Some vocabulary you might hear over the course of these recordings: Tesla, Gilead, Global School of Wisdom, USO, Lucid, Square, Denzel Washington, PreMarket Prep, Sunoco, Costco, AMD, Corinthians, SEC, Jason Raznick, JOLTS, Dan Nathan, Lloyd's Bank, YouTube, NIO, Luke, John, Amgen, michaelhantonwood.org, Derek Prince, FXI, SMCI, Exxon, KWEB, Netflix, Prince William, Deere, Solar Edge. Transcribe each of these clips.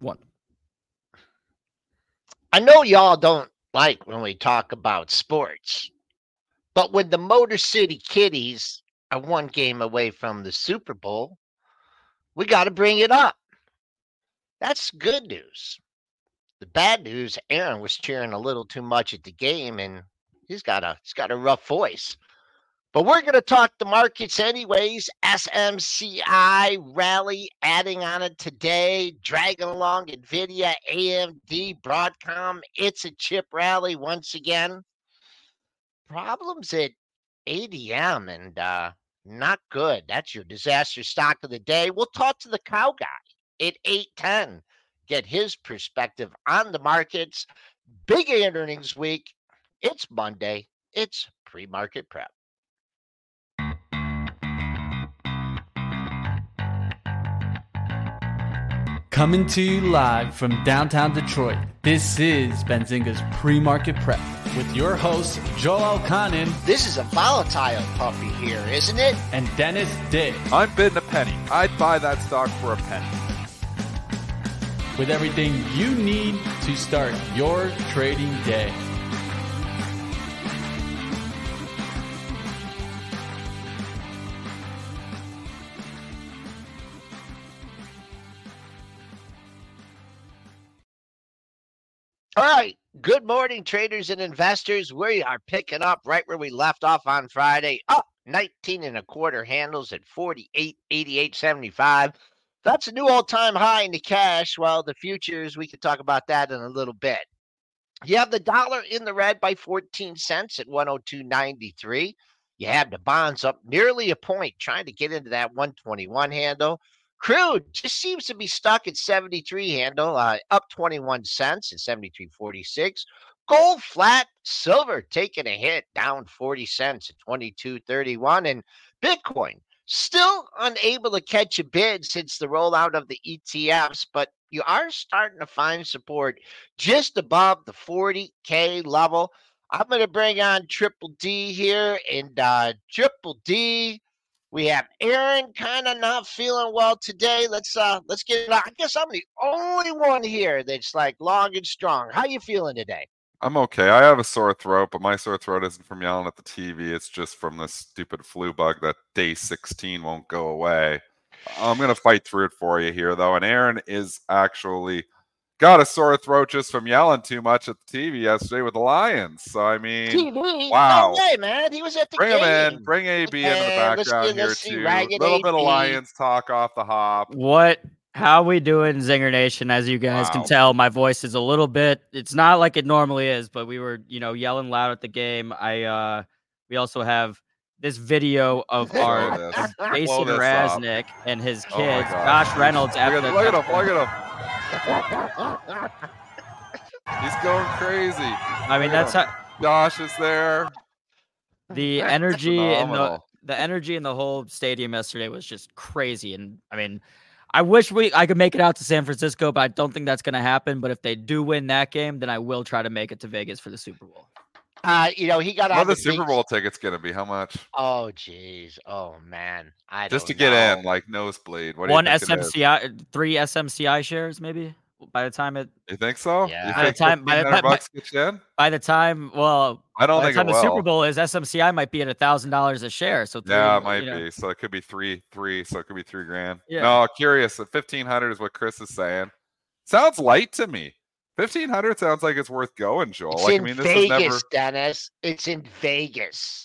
What? I know y'all don't like when we talk about sports, but when the Motor City Kitties are one game away from the Super Bowl, we got to bring it up. That's good news. The bad news, Aaron was cheering a little too much at the game, and he's got a rough voice. But we're going to talk the markets anyways. SMCI rally adding on it today, dragging along NVIDIA, AMD, Broadcom. It's a chip rally once again. Problems at ADM and not good. That's your disaster stock of the day. We'll talk to the cow guy at 8:10. Get his perspective on the markets. Big earnings week. It's Monday. It's pre-market prep. Coming to you live from downtown Detroit, this is Benzinga's Pre-Market Prep with your host, Joel Elconin. This is a volatile puppy here, isn't it? And Dennis Dick. I'm bidding a penny. I'd buy that stock for a penny. With everything you need to start your trading day. All right. Good morning, traders and investors. We are picking up right where we left off on Friday. Up 19.25 handles at 48.8875. That's a new all-time high in the cash. Well, the futures, we could talk about that in a little bit. You have the dollar in the red by 14 cents at 102.93. You have the bonds up nearly a point, trying to get into that 121 handle. Crude just seems to be stuck at 73 handle, up 21 cents at 73.46. Gold flat, silver taking a hit, down 40 cents at 22.31. And Bitcoin still unable to catch a bid since the rollout of the ETFs, but you are starting to find support just above the 40K level. I'm going to bring on Triple D here, and Triple D, we have Aaron kind of not feeling well today. Let's get it on. I guess I'm the only one here that's like long and strong. How you feeling today? I'm okay. I have a sore throat, but my sore throat isn't from yelling at the TV. It's just from this stupid flu bug that day 16 won't go away. I'm going to fight through it for you here, though. And Aaron is actually got a sore throat just from yelling too much at the TV yesterday with the Lions. So, I mean, TV, wow. No way, man. He was at the game. Him in. Bring AB into the background here, too. A little bit of Lions talk off the hop. What? How we doing, Zinger Nation? As you guys can tell, my voice is a little bit, it's not like it normally is, but we were, you know, yelling loud at the game. We also have this video of our Jason Raznick and his kids, Josh Reynolds. Look at him. He's going crazy. I mean, that's how Josh is there. The energy and the energy in the whole stadium yesterday was just crazy. And I mean, I wish I could make it out to San Francisco, but I don't think that's going to happen. But if they do win that game, then I will try to make it to Vegas for the Super Bowl. He got out. What the Super Bowl ticket's going to be? How much? Oh, geez. Oh, man. Just to get in, like nosebleed. One SMCI, 3 SMCI shares, maybe? By the time it. You think so? Yeah. By the time the Super Bowl is, SMCI might be at $1,000 a share. So it might be. So it could be three. So it could be $3,000. Yeah. No, curious. 1,500 is what Chris is saying. Sounds light to me. 1,500 sounds like it's worth going, Joel. It's in Vegas, Dennis. It's in Vegas.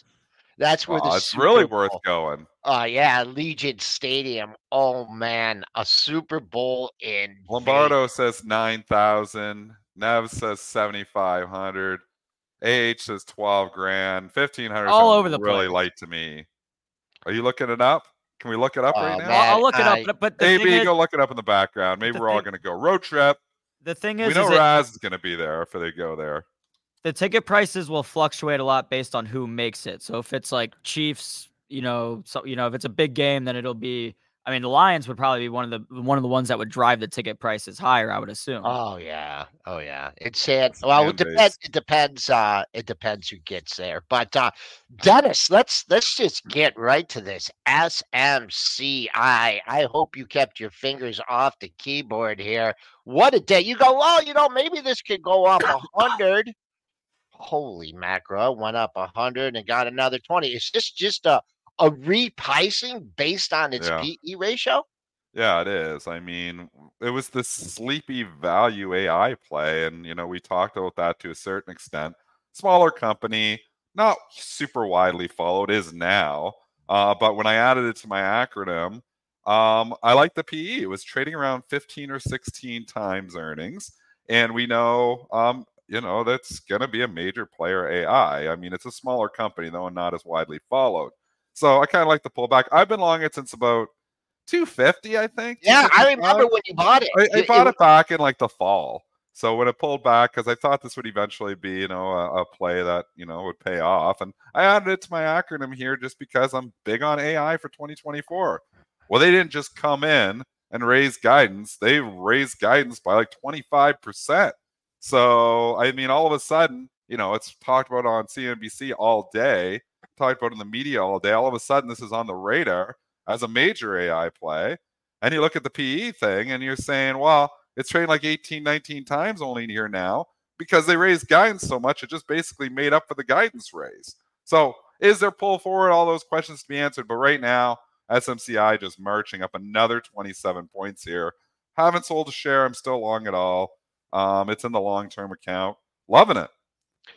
That's where the Super Bowl. It's really worth going. Oh, yeah. Allegiant Stadium. Oh, man. A Super Bowl in Lombardo Vegas. Says 9,000. Nev says 7,500. AH says 12 grand. 1,500 all over the really place. Light to me. Are you looking it up? Can we look it up right now? I'll look it up. But maybe go look it up in the background. Maybe we're all going to go road trip. The thing is, we know Raz is going to be there if they go there. The ticket prices will fluctuate a lot based on who makes it. So if it's like Chiefs, if it's a big game, then it'll be I mean, the Lions would probably be one of the ones that would drive the ticket prices higher, I would assume. Oh yeah. It's sad. Well, it depends. It depends who gets there. But Dennis, let's just get right to this. SMCI. I hope you kept your fingers off the keyboard here. What a day! You go, well, maybe this could go up 100. Holy macro! Went up 100 and got another 20. Is this just a repricing based on its PE ratio? Yeah, it is. I mean, it was this sleepy value AI play. And, we talked about that to a certain extent. Smaller company, not super widely followed, is now. But when I added it to my acronym, I like the PE. It was trading around 15 or 16 times earnings. And we know, that's going to be a major player AI. I mean, it's a smaller company, though, and not as widely followed. So I kind of like the pullback. I've been long it since about 250, I think. Yeah, I remember when you bought it. I bought it back in the fall. So when it pulled back, because I thought this would eventually be, a play that, would pay off. And I added it to my acronym here just because I'm big on AI for 2024. Well, they didn't just come in and raise guidance. They raised guidance by 25%. So, I mean, all of a sudden, it's talked about on CNBC all day. Talked about in the media all day. All of a sudden, this is on the radar as a major AI play. And you look at the PE thing and you're saying, well, it's trading 18, 19 times only here now because they raised guidance so much. It just basically made up for the guidance raise. So is there pull forward? All those questions to be answered. But right now, SMCI just marching up another 27 points here. Haven't sold a share. I'm still long at all. It's in the long-term account. Loving it.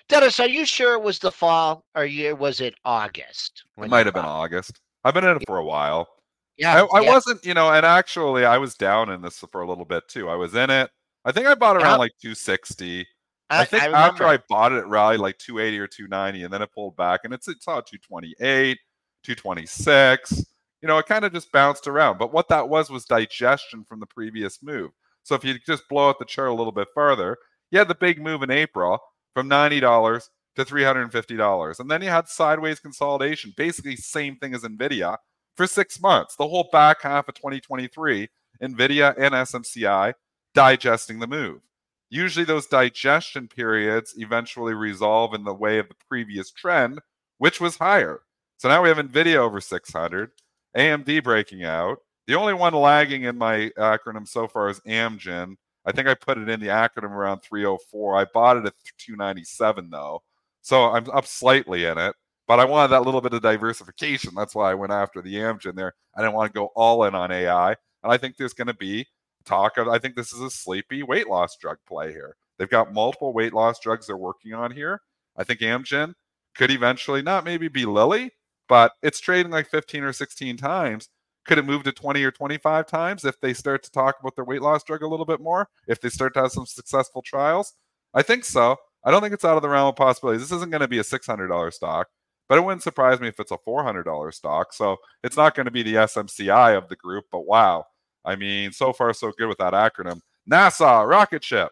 Dennis, are you sure it was the fall was it August? It might have been August. I've been in it for a while. Yeah. I wasn't, and actually I was down in this for a little bit too. I was in it. I think I bought around 260. I think after I bought it rallied 280 or 290 and then it pulled back and it saw 228, 226. It kind of just bounced around. But what that was digestion from the previous move. So if you just blow out the chart a little bit further, you had the big move in April. From $90 to $350. And then you had sideways consolidation, basically same thing as NVIDIA, for 6 months. The whole back half of 2023, NVIDIA and SMCI digesting the move. Usually those digestion periods eventually resolve in the way of the previous trend, which was higher. So now we have NVIDIA over 600, AMD breaking out. The only one lagging in my acronym so far is Amgen. I think I put it in the acronym around 304. I bought it at 297, though. So I'm up slightly in it. But I wanted that little bit of diversification. That's why I went after the Amgen there. I didn't want to go all in on AI. And I think there's going to be talk of, I think this is a sleepy weight loss drug play here. They've got multiple weight loss drugs they're working on here. I think Amgen could eventually not maybe be Lilly, but it's trading 15 or 16 times. Could it move to 20 or 25 times if they start to talk about their weight loss drug a little bit more? If they start to have some successful trials? I think so. I don't think it's out of the realm of possibilities. This isn't going to be a $600 stock, but it wouldn't surprise me if it's a $400 stock. So it's not going to be the SMCI of the group, but wow. I mean, so far so good with that acronym. NASA, rocket ship.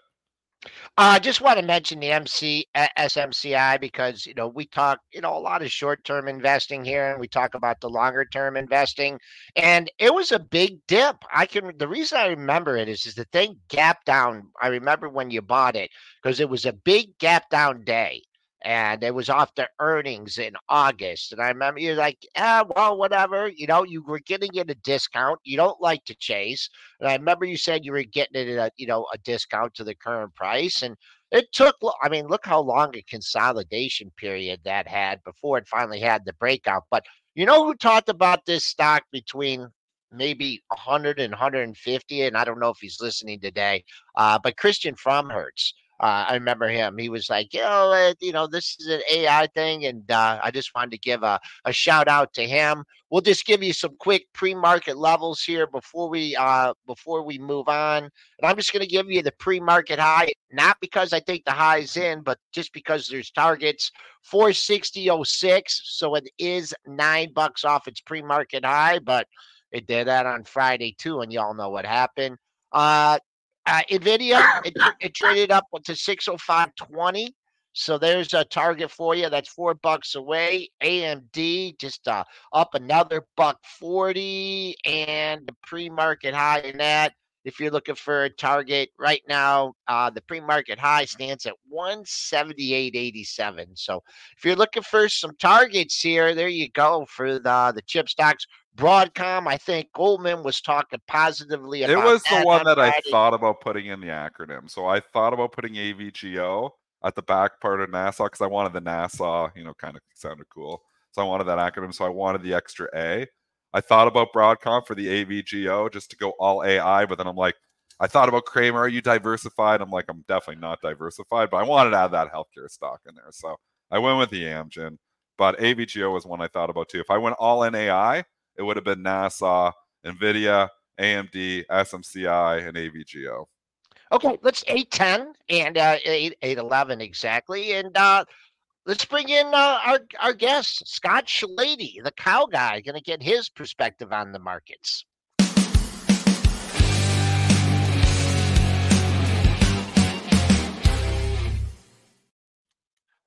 I just want to mention the SMCI because, we talk, a lot of short-term investing here and we talk about the longer-term investing and it was a big dip. The reason I remember it is the thing gap down. I remember when you bought it because it was a big gap down day and it was off the earnings in August. And I remember you're whatever, you were getting it a discount. You don't like to chase. And I remember you said you were getting it at a discount to the current price. And it took, look how long a consolidation period that had before it finally had the breakout. But who talked about this stock between maybe 100 and 150? And I don't know if he's listening today, but Christian Fromhertz. I remember him. He was this is an AI thing. And I just wanted to give a shout out to him. We'll just give you some quick pre-market levels here before we move on. And I'm just going to give you the pre-market high, not because I think the high's in, but just because there's targets, 460.06. So it is $9 off its pre-market high, but it did that on Friday too. And y'all know what happened. NVIDIA, it traded up to 605.20. So there's a target for you. That's $4 away. AMD just up another $1.40, and the pre-market high in that. If you're looking for a target right now, the pre-market high stands at 178.87. So if you're looking for some targets here, there you go for the chip stocks. Broadcom, I think Goldman was talking positively about it. It was the one that I thought about putting in the acronym. So I thought about putting AVGO at the back part of NASA because I wanted the NASA, you know, kind of sounded cool. So I wanted that acronym. So I wanted the extra A. I thought about Broadcom for the AVGO just to go all AI, but then I'm like, I thought about Kramer, are you diversified? I'm like, I'm definitely not diversified, but I wanted to add that healthcare stock in there. So I went with the Amgen, but AVGO was one I thought about too. If I went all in AI, it would have been NASA, NVIDIA, AMD, SMCI, and AVGO. Okay, let's 810 and 811 exactly. And let's bring in our guest, Scott Shelady, the cow guy. Going to get his perspective on the markets.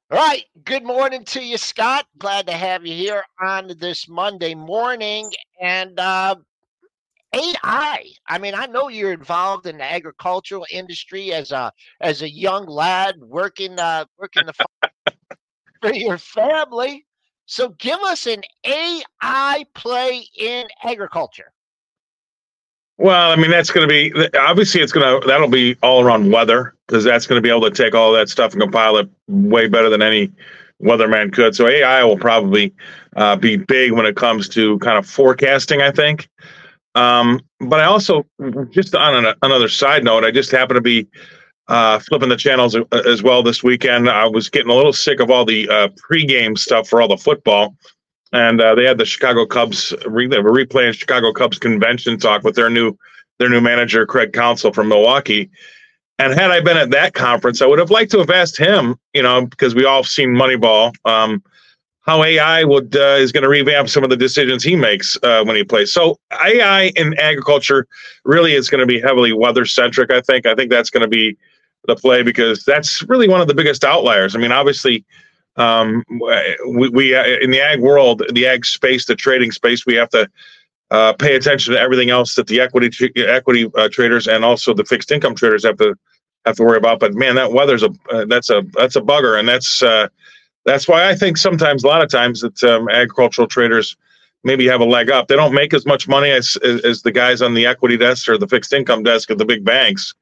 All right. Good morning to you, Scott. Glad to have you here on this Monday morning. And AI. I mean, I know you're involved in the agricultural industry as a young lad working the farm. For your family. So give us an AI play in agriculture. Well, I mean, that's going to be, obviously that'll be all around weather, because that's going to be able to take all that stuff and compile it way better than any weatherman could. So AI will probably be big when it comes to kind of forecasting, I think. But I also, just on another side note, I just happen to be flipping the channels as well this weekend. I was getting a little sick of all the pregame stuff for all the football, and they had the Chicago Cubs replaying Chicago Cubs convention talk with their new manager Craig Counsell from Milwaukee. And had I been at that conference, I would have liked to have asked him, you know, because we all have seen Moneyball, how AI would is going to revamp some of the decisions he makes when he plays. So AI in agriculture really is going to be heavily weather centric. I think that's going to be the play, because that's really one of the biggest outliers. I mean, obviously, we in the ag world, the ag space, the trading space, we have to pay attention to everything else that the equity traders and also the fixed income traders have to worry about. But man, that weather's that's a bugger, and that's why I think sometimes, a lot of times, that agricultural traders maybe have a leg up. They don't make as much money as the guys on the equity desk or the fixed income desk at the big banks.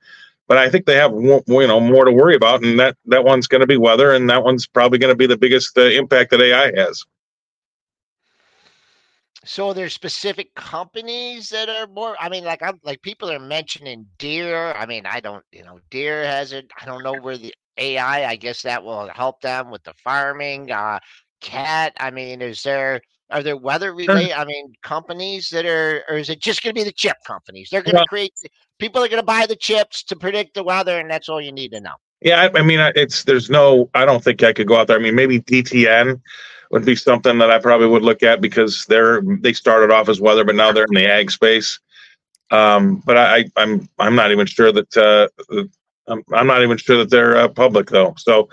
But I think they have more to worry about, and that one's going to be weather, and that one's probably going to be the biggest impact that AI has. So there's specific companies that are more, I mean, like people are mentioning Deere. I mean, Deere has it. I don't know where the AI, I guess that will help them with the farming. Cat, I mean, are there weather related, I mean, companies that are, or is it just going to be the chip companies? They're going to create, people are going to buy the chips to predict the weather, and that's all you need to know. Yeah, I mean, I don't think I could go out there. I mean, maybe DTN would be something that I probably would look at, because they started off as weather, but now they're in the ag space. But I'm not even sure that I'm not even sure that they're public though. So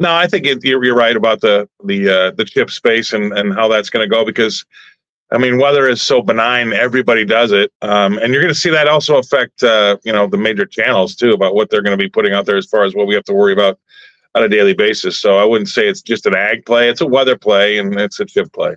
no, I think you're right about the chip space and how that's going to go, because I mean, weather is so benign, everybody does it, and you're going to see that also affect the major channels too, about what they're going to be putting out there as far as what we have to worry about on a daily basis. So I wouldn't say it's just an ag play; it's a weather play and it's a chip play.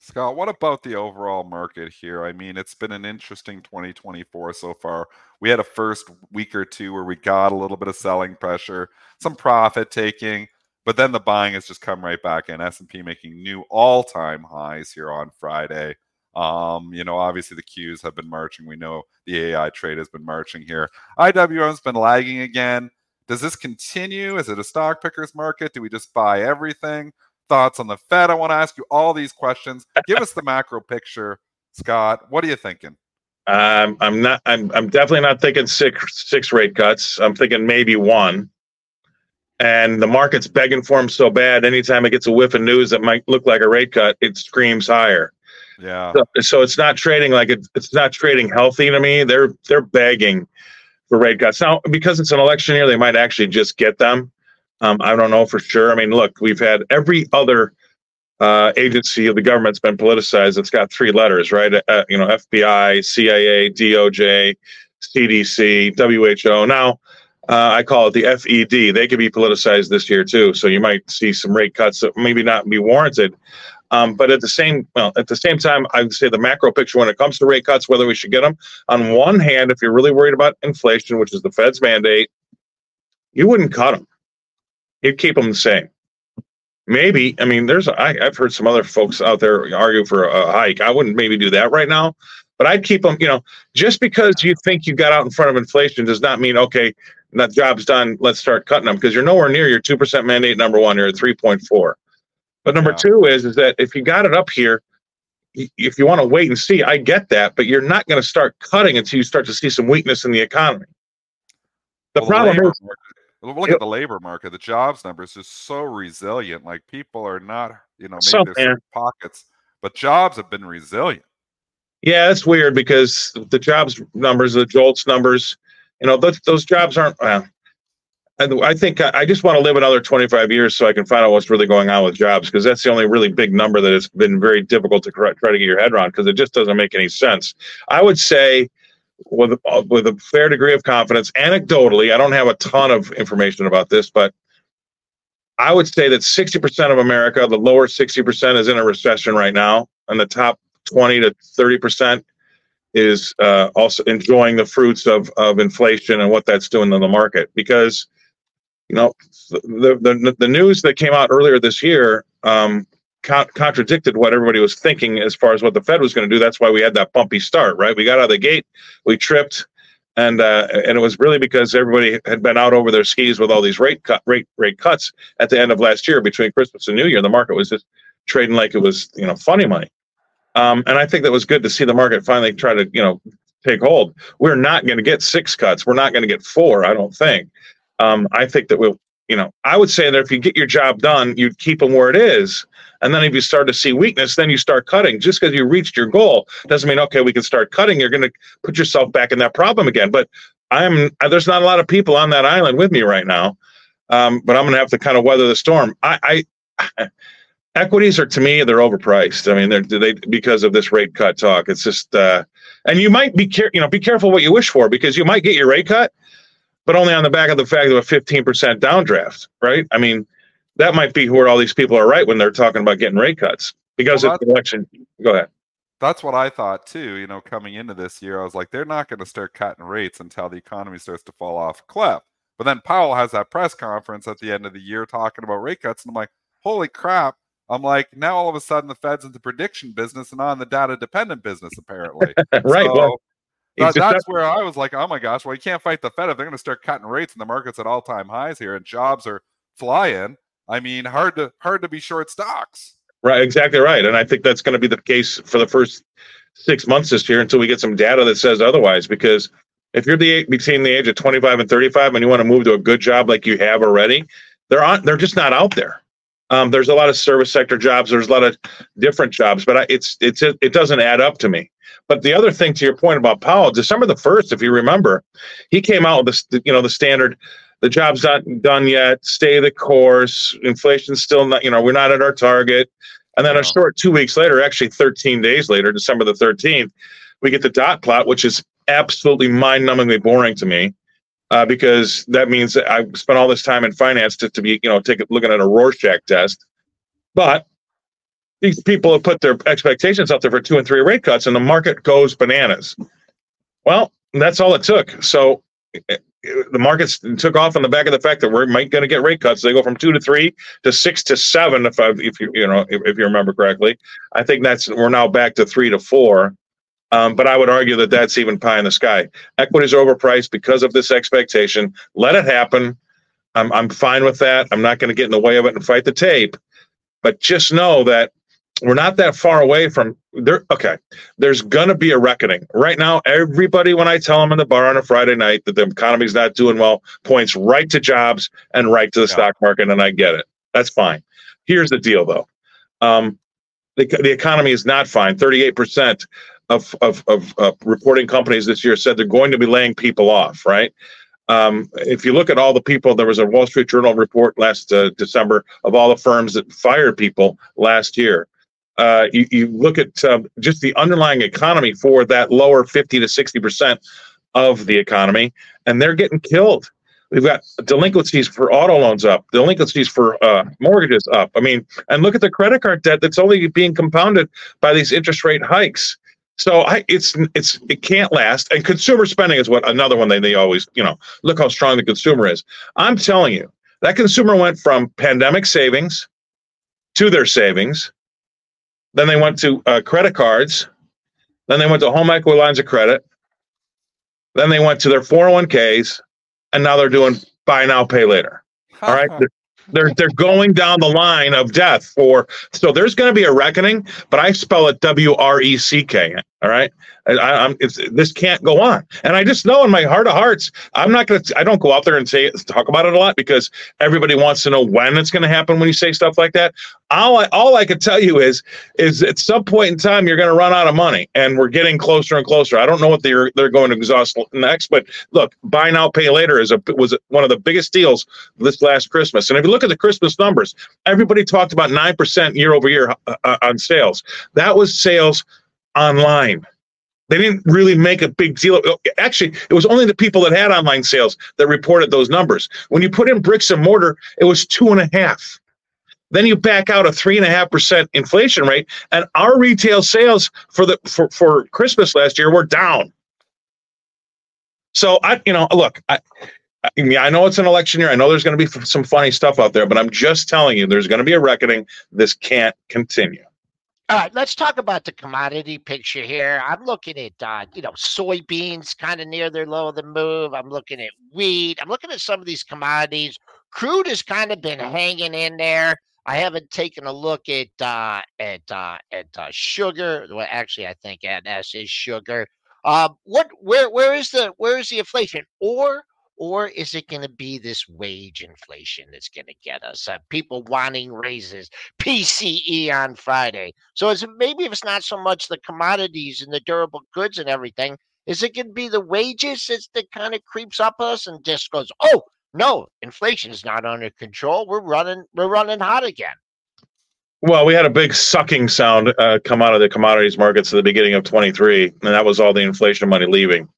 Scott, what about the overall market here? I mean, it's been an interesting 2024 so far. We had a first week or two where we got a little bit of selling pressure, some profit taking, but then the buying has just come right back in. S&P making new all-time highs here on Friday. Obviously the Qs have been marching. We know the AI trade has been marching here. IWM's been lagging again. Does this continue? Is it a stock picker's market? Do we just buy everything? Thoughts on the Fed? I want to ask you all these questions. Give us the macro picture, Scott. What are you thinking? I'm definitely not thinking six rate cuts. I'm thinking maybe one. And the market's begging for them so bad. Anytime it gets a whiff of news that might look like a rate cut, it screams higher. Yeah. So it's not trading it's not trading healthy to me. They're begging for rate cuts now, because it's an election year. They might actually just get them. I don't know for sure. I mean, look, we've had every other agency of the government's been politicized. It's got three letters, right? FBI, CIA, DOJ, CDC, WHO. Now, I call it the FED. They could be politicized this year too. So you might see some rate cuts that maybe not be warranted. But at the same time, I would say the macro picture when it comes to rate cuts, whether we should get them. On one hand, if you're really worried about inflation, which is the Fed's mandate, you wouldn't cut them. You'd keep them the same. Maybe, I mean, I've heard some other folks out there argue for a hike. I wouldn't maybe do that right now, but I'd keep them. Just because you think you got out in front of inflation does not mean, okay, that job's done, let's start cutting them, because you're nowhere near your 2% mandate, number one. You're at 3.4. But number two is that if you got it up here, if you want to wait and see, I get that, but you're not going to start cutting until you start to see some weakness in the economy. The problem is... Look at the labor market. The jobs number is just so resilient. Like, people are not, maybe there's pockets, but jobs have been resilient. Yeah, it's weird because the jobs numbers, the JOLTS numbers, those jobs aren't. I think I just want to live another 25 years so I can find out what's really going on with jobs, because that's the only really big number that it's been very difficult to try to get your head around, because it just doesn't make any sense. I would say, with a fair degree of confidence, anecdotally, I don't have a ton of information about this, but I would say that 60% of America, the lower 60%, is in a recession right now, and the top 20 to 30% is also enjoying the fruits of inflation and what that's doing to the market. Because the news that came out earlier this year contradicted what everybody was thinking as far as what the Fed was going to do. That's why we had that bumpy start, right? We got out of the gate, we tripped, and it was really because everybody had been out over their skis with all these rate cuts at the end of last year. Between Christmas and New Year, the market was just trading like it was funny money, and I think that was good to see the market finally try to take hold. We're not going to get six cuts. We're not going to get four, I don't think. I think that we'll. I would say that if you get your job done, you'd keep them where it is. And then if you start to see weakness, then you start cutting. Just because you reached your goal doesn't mean, okay, we can start cutting. You're going to put yourself back in that problem again. But there's not a lot of people on that island with me right now. But I'm going to have to kind of weather the storm. Equities are, to me, they're overpriced. I mean, they because of this rate cut talk. It's just, and you might be careful what you wish for, because you might get your rate cut, but only on the back of the fact of a 15% downdraft, right? I mean, that might be where all these people are right when they're talking about getting rate cuts, because of the election. Go ahead. That's what I thought too. Coming into this year, I was like, they're not going to start cutting rates until the economy starts to fall off a cliff. But then Powell has that press conference at the end of the year talking about rate cuts, and I'm like, holy crap. I'm like, now all of a sudden the Fed's in the prediction business and on the data-dependent business, apparently. Right. So, well, that's where I was like, oh my gosh, well, you can't fight the Fed if they're going to start cutting rates and the market's at all-time highs here and jobs are flying. I mean, hard to be short stocks. Right, exactly right. And I think that's going to be the case for the first 6 months this year until we get some data that says otherwise. Because if you're between the age of 25 and 35 and you want to move to a good job like you have already, they're just not out there. There's a lot of service sector jobs. There's a lot of different jobs, but it doesn't add up to me. But the other thing, to your point about Powell, December the 1st, if you remember, he came out with the standard, the job's not done yet, stay the course, inflation's still not, we're not at our target. And then a short 2 weeks later, actually 13 days later, December the 13th, we get the dot plot, which is absolutely mind-numbingly boring to me. Because that means that I spent all this time in finance to be, looking at a Rorschach test. But these people have put their expectations out there for 2 and 3 rate cuts, and the market goes bananas. Well, that's all it took. So the markets took off on the back of the fact that we're might going to get rate cuts. They go from 2 to 3 to 6 to 7, if you remember correctly. I think we're now back to 3 to 4. But I would argue that that's even pie in the sky. Equities are overpriced because of this expectation. Let it happen. I'm fine with that. I'm not going to get in the way of it and fight the tape. But just know that we're not that far away from there. Okay, there's going to be a reckoning. Right now, everybody, when I tell them in the bar on a Friday night that the economy's not doing well, points right to jobs and right to the stock market, and I get it. That's fine. Here's the deal, though. The economy is not fine. 38%. Of reporting companies this year said they're going to be laying people off, right? If you look at all the people, there was a Wall Street Journal report last December of all the firms that fired people last year. You look at just the underlying economy for that lower 50 to 60% of the economy, and they're getting killed. We've got delinquencies for auto loans up, delinquencies for mortgages up. I mean, and look at the credit card debt that's only being compounded by these interest rate hikes. So it can't last. And consumer spending is what another one they always, you know, look how strong the consumer is. I'm telling you, that consumer went from pandemic savings to their savings. Then they went to credit cards. Then they went to home equity lines of credit. Then they went to their 401ks. And now they're doing buy now, pay later. All right. They're going down the line of death so there's going to be a reckoning, but I spell it W-R-E-C-K. All right. This can't go on. And I just know in my heart of hearts, I don't go out there and talk about it a lot because everybody wants to know when it's going to happen. When you say stuff like that, all I could tell you is at some point in time, you're going to run out of money, and we're getting closer and closer. I don't know what they're going to exhaust next, but look, buy now, pay later was one of the biggest deals this last Christmas. And if you look at the Christmas numbers, everybody talked about 9% year over year on sales. That was sales online. They didn't really make a big deal. Actually, it was only the people that had online sales that reported those numbers. When you put in bricks and mortar, it was 2.5. Then you back out a 3.5% inflation rate, and our retail sales for Christmas last year were down. So I know it's an election year. I know there's going to be some funny stuff out there, but I'm just telling you, there's going to be a reckoning. This can't continue. All right, let's talk about the commodity picture here. I'm looking at, soybeans kind of near their low of the move. I'm looking at wheat. I'm looking at some of these commodities. Crude has kind of been hanging in there. I haven't taken a look at sugar. Well, actually, I think NS is sugar. Where is the inflation? Or is it going to be this wage inflation that's going to get us? People wanting raises, PCE on Friday. So maybe if it's not so much the commodities and the durable goods and everything, is it going to be the wages that kind of creeps up us and just goes, oh, no, inflation is not under control. We're running hot again. Well, we had a big sucking sound come out of the commodities markets at the beginning of 23, and that was all the inflation money leaving.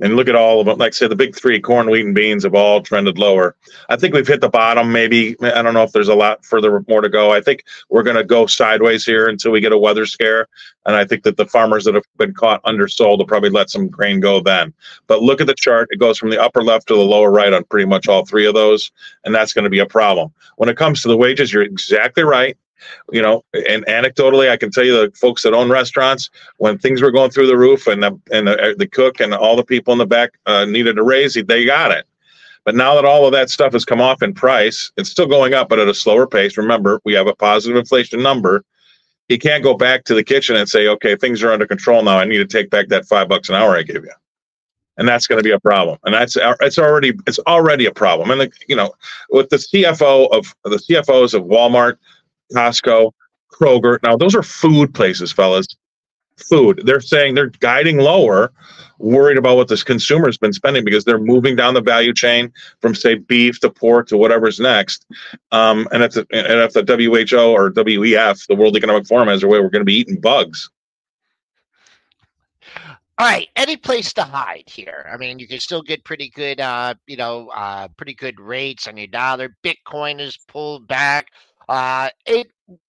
And look at all of them. Like I said, the big three, corn, wheat, and beans, have all trended lower. I think we've hit the bottom, maybe. I don't know if there's a lot further more to go. I think we're going to go sideways here until we get a weather scare. And I think that the farmers that have been caught undersold will probably let some grain go then. But look at the chart. It goes from the upper left to the lower right on pretty much all three of those. And that's going to be a problem. When it comes to the wages, you're exactly right. You know, and anecdotally, I can tell you the folks that own restaurants, when things were going through the roof and the cook and all the people in the back needed a raise, they got it. But now that all of that stuff has come off in price, it's still going up, but at a slower pace. Remember, we have a positive inflation number. You can't go back to the kitchen and say, okay, things are under control now. I need to take back that $5 an hour I gave you. And that's going to be a problem, and it's already a problem. And with the CFOs of Walmart, Costco, Kroger. Now, those are food places, fellas. Food. They're saying they're guiding lower, worried about what this consumer's been spending because they're moving down the value chain from, say, beef to pork to whatever's next. And if the WHO or WEF, the World Economic Forum, has their way, we're going to be eating bugs. All right, any place to hide here? I mean, you can still get pretty good, pretty good rates on your dollar. Bitcoin is pulled back.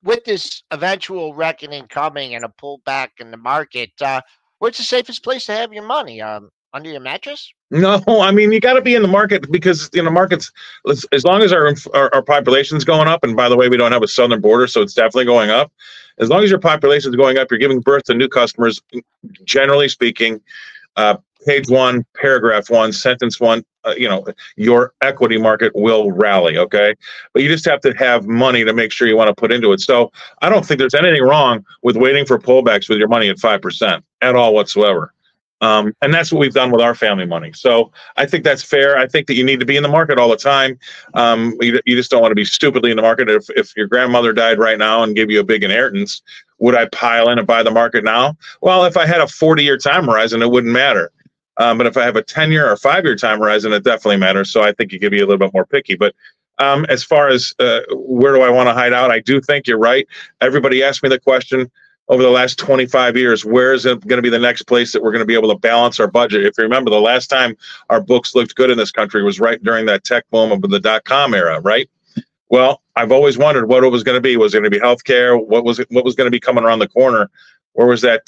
With this eventual reckoning coming and a pullback in the market, where's the safest place to have your money? Under your mattress? No, I mean, you got to be in the market because, markets, as long as our population's going up, and by the way, we don't have a southern border, so it's definitely going up. As long as your population's going up, you're giving birth to new customers, generally speaking. Page one, paragraph one, sentence one, your equity market will rally, okay? But you just have to have money to make sure you want to put into it. So I don't think there's anything wrong with waiting for pullbacks with your money at 5% at all whatsoever. And that's what we've done with our family money. So I think that's fair. I think that you need to be in the market all the time. You just don't want to be stupidly in the market. If your grandmother died right now and gave you a big inheritance, would I pile in and buy the market now? Well, if I had a 40-year time horizon, it wouldn't matter. But if I have a 10-year or 5-year time horizon, it definitely matters. So I think you could be a little bit more picky. But as far as where do I want to hide out, I do think you're right. Everybody asked me the question over the last 25 years, where is it going to be the next place that we're going to be able to balance our budget? If you remember, the last time our books looked good in this country was right during that tech boom of the dot-com era, right? Well, I've always wondered what it was going to be. Was it going to be healthcare? What was going to be coming around the corner? Where was that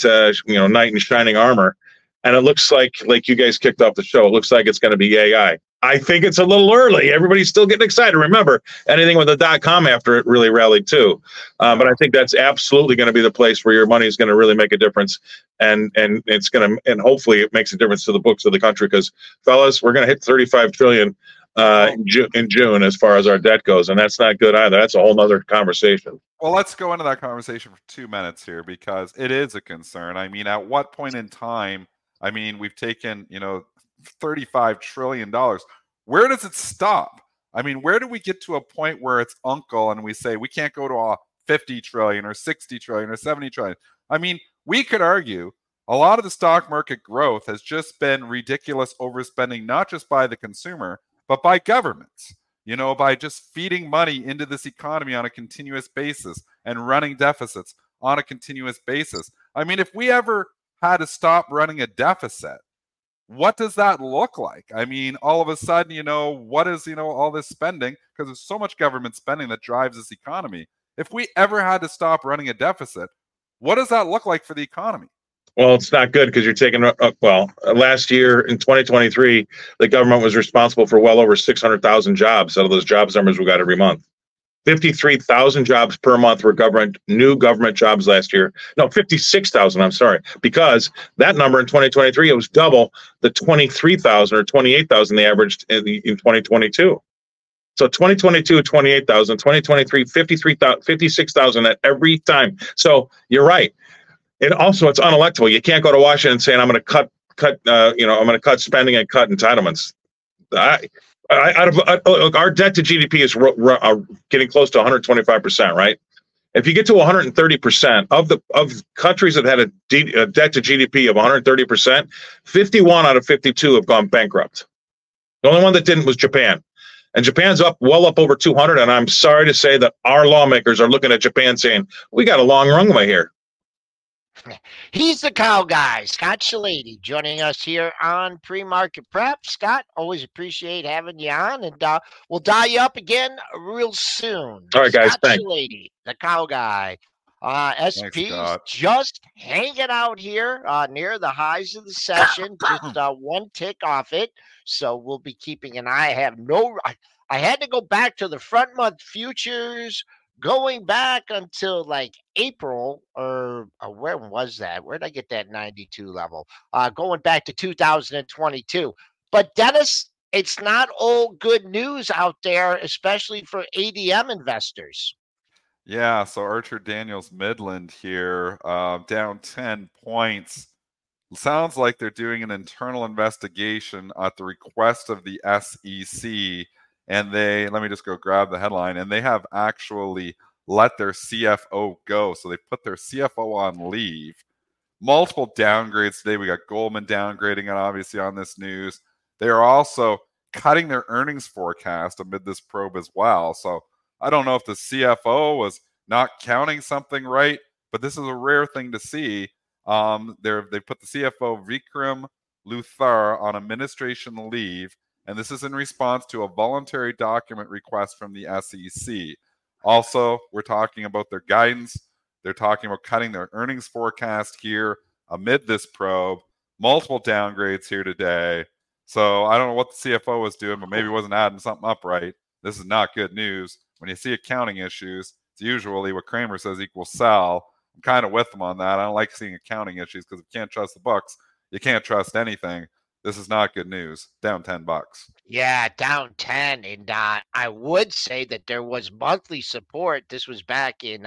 knight in shining armor? And it looks like you guys kicked off the show, it looks like it's going to be AI. I think it's a little early. Everybody's still getting excited. Remember, anything with a .com after it really rallied too. But I think that's absolutely going to be the place where your money is going to really make a difference, and it's going to, and hopefully it makes a difference to the books of the country. Because fellas, we're going to hit $35 trillion in June as far as our debt goes, and that's not good either. That's a whole nother conversation. Well, let's go into that conversation for 2 minutes here because it is a concern. I mean, at what point in time? I mean, we've taken, $35 trillion. Where does it stop? I mean, where do we get to a point where it's uncle and we say we can't go to a 50 trillion or 60 trillion or 70 trillion? I mean, we could argue a lot of the stock market growth has just been ridiculous overspending, not just by the consumer, but by governments, by just feeding money into this economy on a continuous basis and running deficits on a continuous basis. I mean, if we ever had to stop running a deficit, what does that look like? I mean, all of a sudden, what is, all this spending? Because there's so much government spending that drives this economy. If we ever had to stop running a deficit, what does that look like for the economy? Well, it's not good because you're taking up, last year in 2023, the government was responsible for well over 600,000 jobs out of those jobs numbers we got every month. 53,000 jobs per month were new government jobs last year. No, 56,000, I'm sorry, because that number in 2023, it was double the 23,000 or 28,000 they averaged in 2022. So 2022, 28,000, 2023, 56,000 at every time. So you're right. And also it's unelectable. You can't go to Washington saying, I'm going to cut spending and cut entitlements. Look, our debt to GDP is getting close to 125%, right? If you get to 130% of countries that had a debt to GDP of 130%, 51 out of 52 have gone bankrupt. The only one that didn't was Japan. And Japan's up over 200. And I'm sorry to say that our lawmakers are looking at Japan saying, we got a long runway here. He's the cow guy, Scott Shelady, joining us here on Pre-Market Prep. Scott, always appreciate having you on, and we'll dial you up again real soon. All right, guys, Scott thanks. Shelady, the cow guy. SP's just hanging out here near the highs of the session, just one tick off it. So we'll be keeping an eye. I had to go back to the front month futures. Going back until like April, or where was that? Where did I get that 92 level? Going back to 2022. But Dennis, it's not all good news out there, especially for ADM investors. Yeah, so Archer Daniels Midland here, down 10 points. Sounds like they're doing an internal investigation at the request of the SEC. And they, let me just go grab the headline, and they have actually let their CFO go. So they put their CFO on leave. Multiple downgrades today. We got Goldman downgrading, and obviously on this news, they are also cutting their earnings forecast amid this probe as well. So I don't know if the CFO was not counting something right, but this is a rare thing to see. They put the CFO, Vikram Luthar, on administration leave. And this is in response to a voluntary document request from the SEC. Also, we're talking about their guidance. They're talking about cutting their earnings forecast here amid this probe. Multiple downgrades here today. So I don't know what the CFO was doing, but maybe wasn't adding something up right. This is not good news. When you see accounting issues, it's usually what Cramer says equals sell. I'm kind of with him on that. I don't like seeing accounting issues because if you can't trust the books, you can't trust anything. This is not good news. Down 10 bucks. Yeah, down 10. And I would say that there was monthly support. This was back in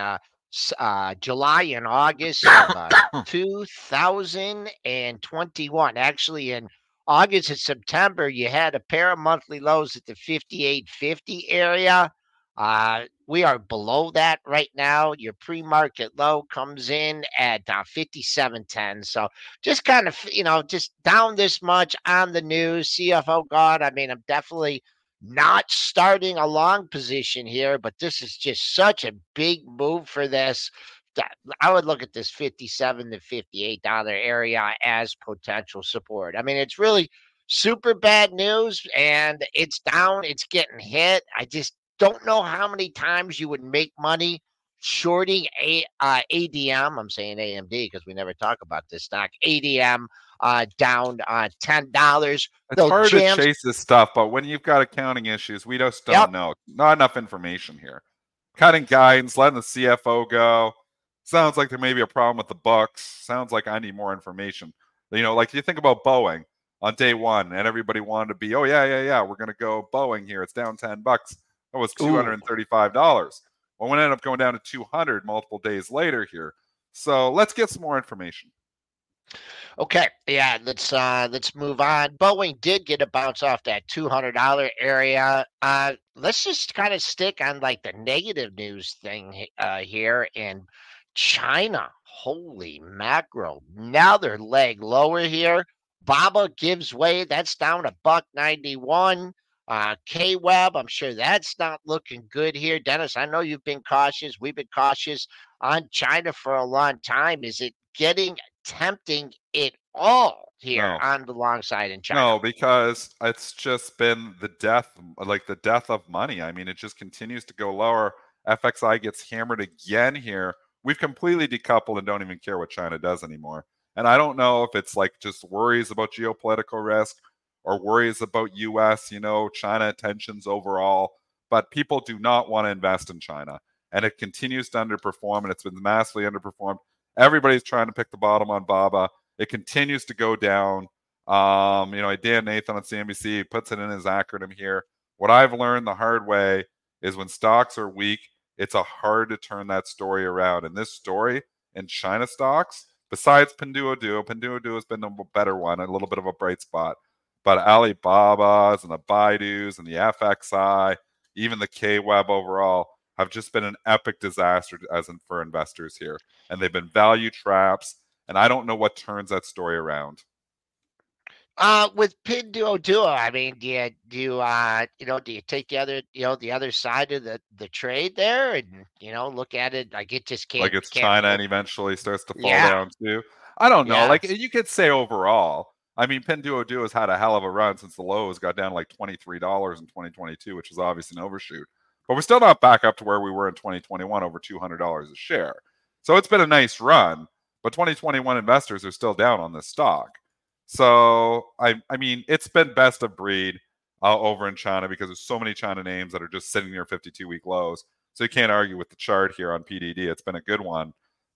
July and August of 2021. Actually, in August and September, you had a pair of monthly lows at the 58.50 area. We are below that right now. Your pre-market low comes in at 57.10. So just kind of, you know, just down this much on the news. CFO gone. I mean, I'm definitely not starting a long position here, but this is just such a big move for this. I would look at this $57 to $58 area as potential support. I mean, it's really super bad news, and it's down. It's getting hit. I just don't know how many times you would make money shorting ADM. I'm saying AMD because we never talk about this stock. ADM down $10. It's hard to chase this stuff, but when you've got accounting issues, we just don't know. Not enough information here. Cutting guidance, letting the CFO go. Sounds like there may be a problem with the books. Sounds like I need more information. You know, like you think about Boeing on day one, and everybody wanted to be, we're going to go Boeing here. It's down $10. That was $235. Well, we ended up going down to 200 multiple days later here. So let's get some more information. Okay, yeah, let's move on. Boeing did get a bounce off that $200 area. Let's just kind of stick on like the negative news thing here in China. Holy mackerel! Another leg lower here. BABA gives way. That's down $1.91. K-Web, I'm sure that's not looking good here. Dennis, I know you've been cautious. We've been cautious on China for a long time. Is it getting tempting it all here on the long side in China? No, because it's just been the death of money. I mean, it just continues to go lower. FXI gets hammered again here. We've completely decoupled and don't even care what China does anymore. And I don't know if it's like just worries about geopolitical risk or worries about U.S., you know, China tensions overall. But people do not want to invest in China. And it continues to underperform, and it's been massively underperformed. Everybody's trying to pick the bottom on BABA. It continues to go down. You know, Dan Nathan on CNBC puts it in his acronym here. What I've learned the hard way is when stocks are weak, it's hard to turn that story around. And this story in China stocks, besides Pinduoduo has been a better one, a little bit of a bright spot. But Alibaba's and the Baidu's and the FXI, even the K-Web overall, have just been an epic disaster for investors here. And they've been value traps. And I don't know what turns that story around. With Pinduoduo, I mean, do you take the other side of the trade there and, you know, look at it like it just can't. Like it's China and eventually starts to fall down too. I don't know. Yeah. Like you could say overall, I mean, Pinduoduo has had a hell of a run since the lows got down like $23 in 2022, which was obviously an overshoot. But we're still not back up to where we were in 2021, over $200 a share. So it's been a nice run, but 2021 investors are still down on this stock. So, I mean, it's been best of breed over in China because there's so many China names that are just sitting near 52-week lows. So you can't argue with the chart here on PDD. It's been a good one.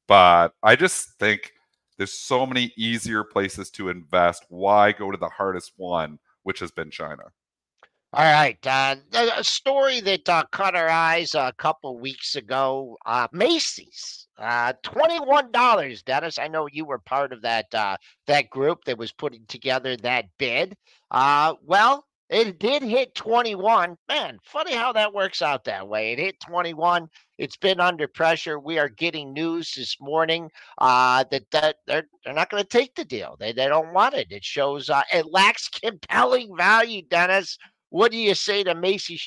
But I just think there's so many easier places to invest. Why go to the hardest one, which has been China? All right, a story that caught our eyes a couple weeks ago, Macy's, $21, Dennis. I know you were part of that group that was putting together that bid. Well, it did hit 21. Man, funny how that works out that way. It hit 21. It's been under pressure. We are getting news this morning that they're not going to take the deal. They don't want it. It shows it lacks compelling value, Dennis. What do you say to Macy's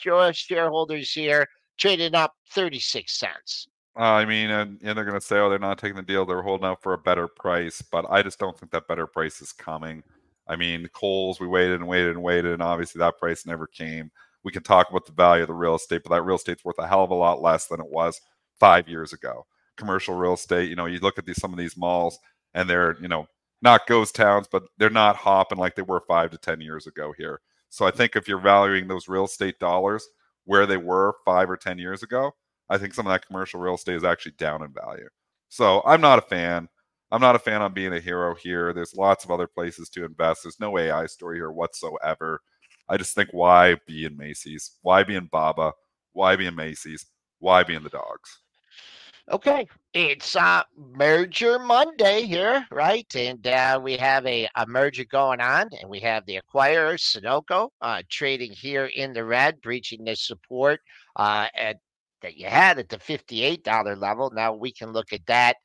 shareholders here trading up 36 cents? I mean, and they're going to say, oh, they're not taking the deal. They're holding out for a better price. But I just don't think that better price is coming. I mean, Kohl's, we waited. And obviously that price never came. We can talk about the value of the real estate, but that real estate's worth a hell of a lot less than it was 5 years ago. Commercial real estate, you know, you look at some of these malls and they're, you know, not ghost towns, but they're not hopping like they were 5 to 10 years ago here. So I think if you're valuing those real estate dollars where they were 5 or 10 years ago, I think some of that commercial real estate is actually down in value. So I'm not a fan. I'm not a fan on being a hero here. There's lots of other places to invest. There's no AI story here whatsoever. I just think why be in Macy's? Why be in BABA? Why be in Macy's? Why be in the dogs? Okay, it's Merger Monday here, right? And we have a merger going on, and we have the acquirer, Sunoco, trading here in the red, breaching this support at that you had at the $58 level. Now we can look at that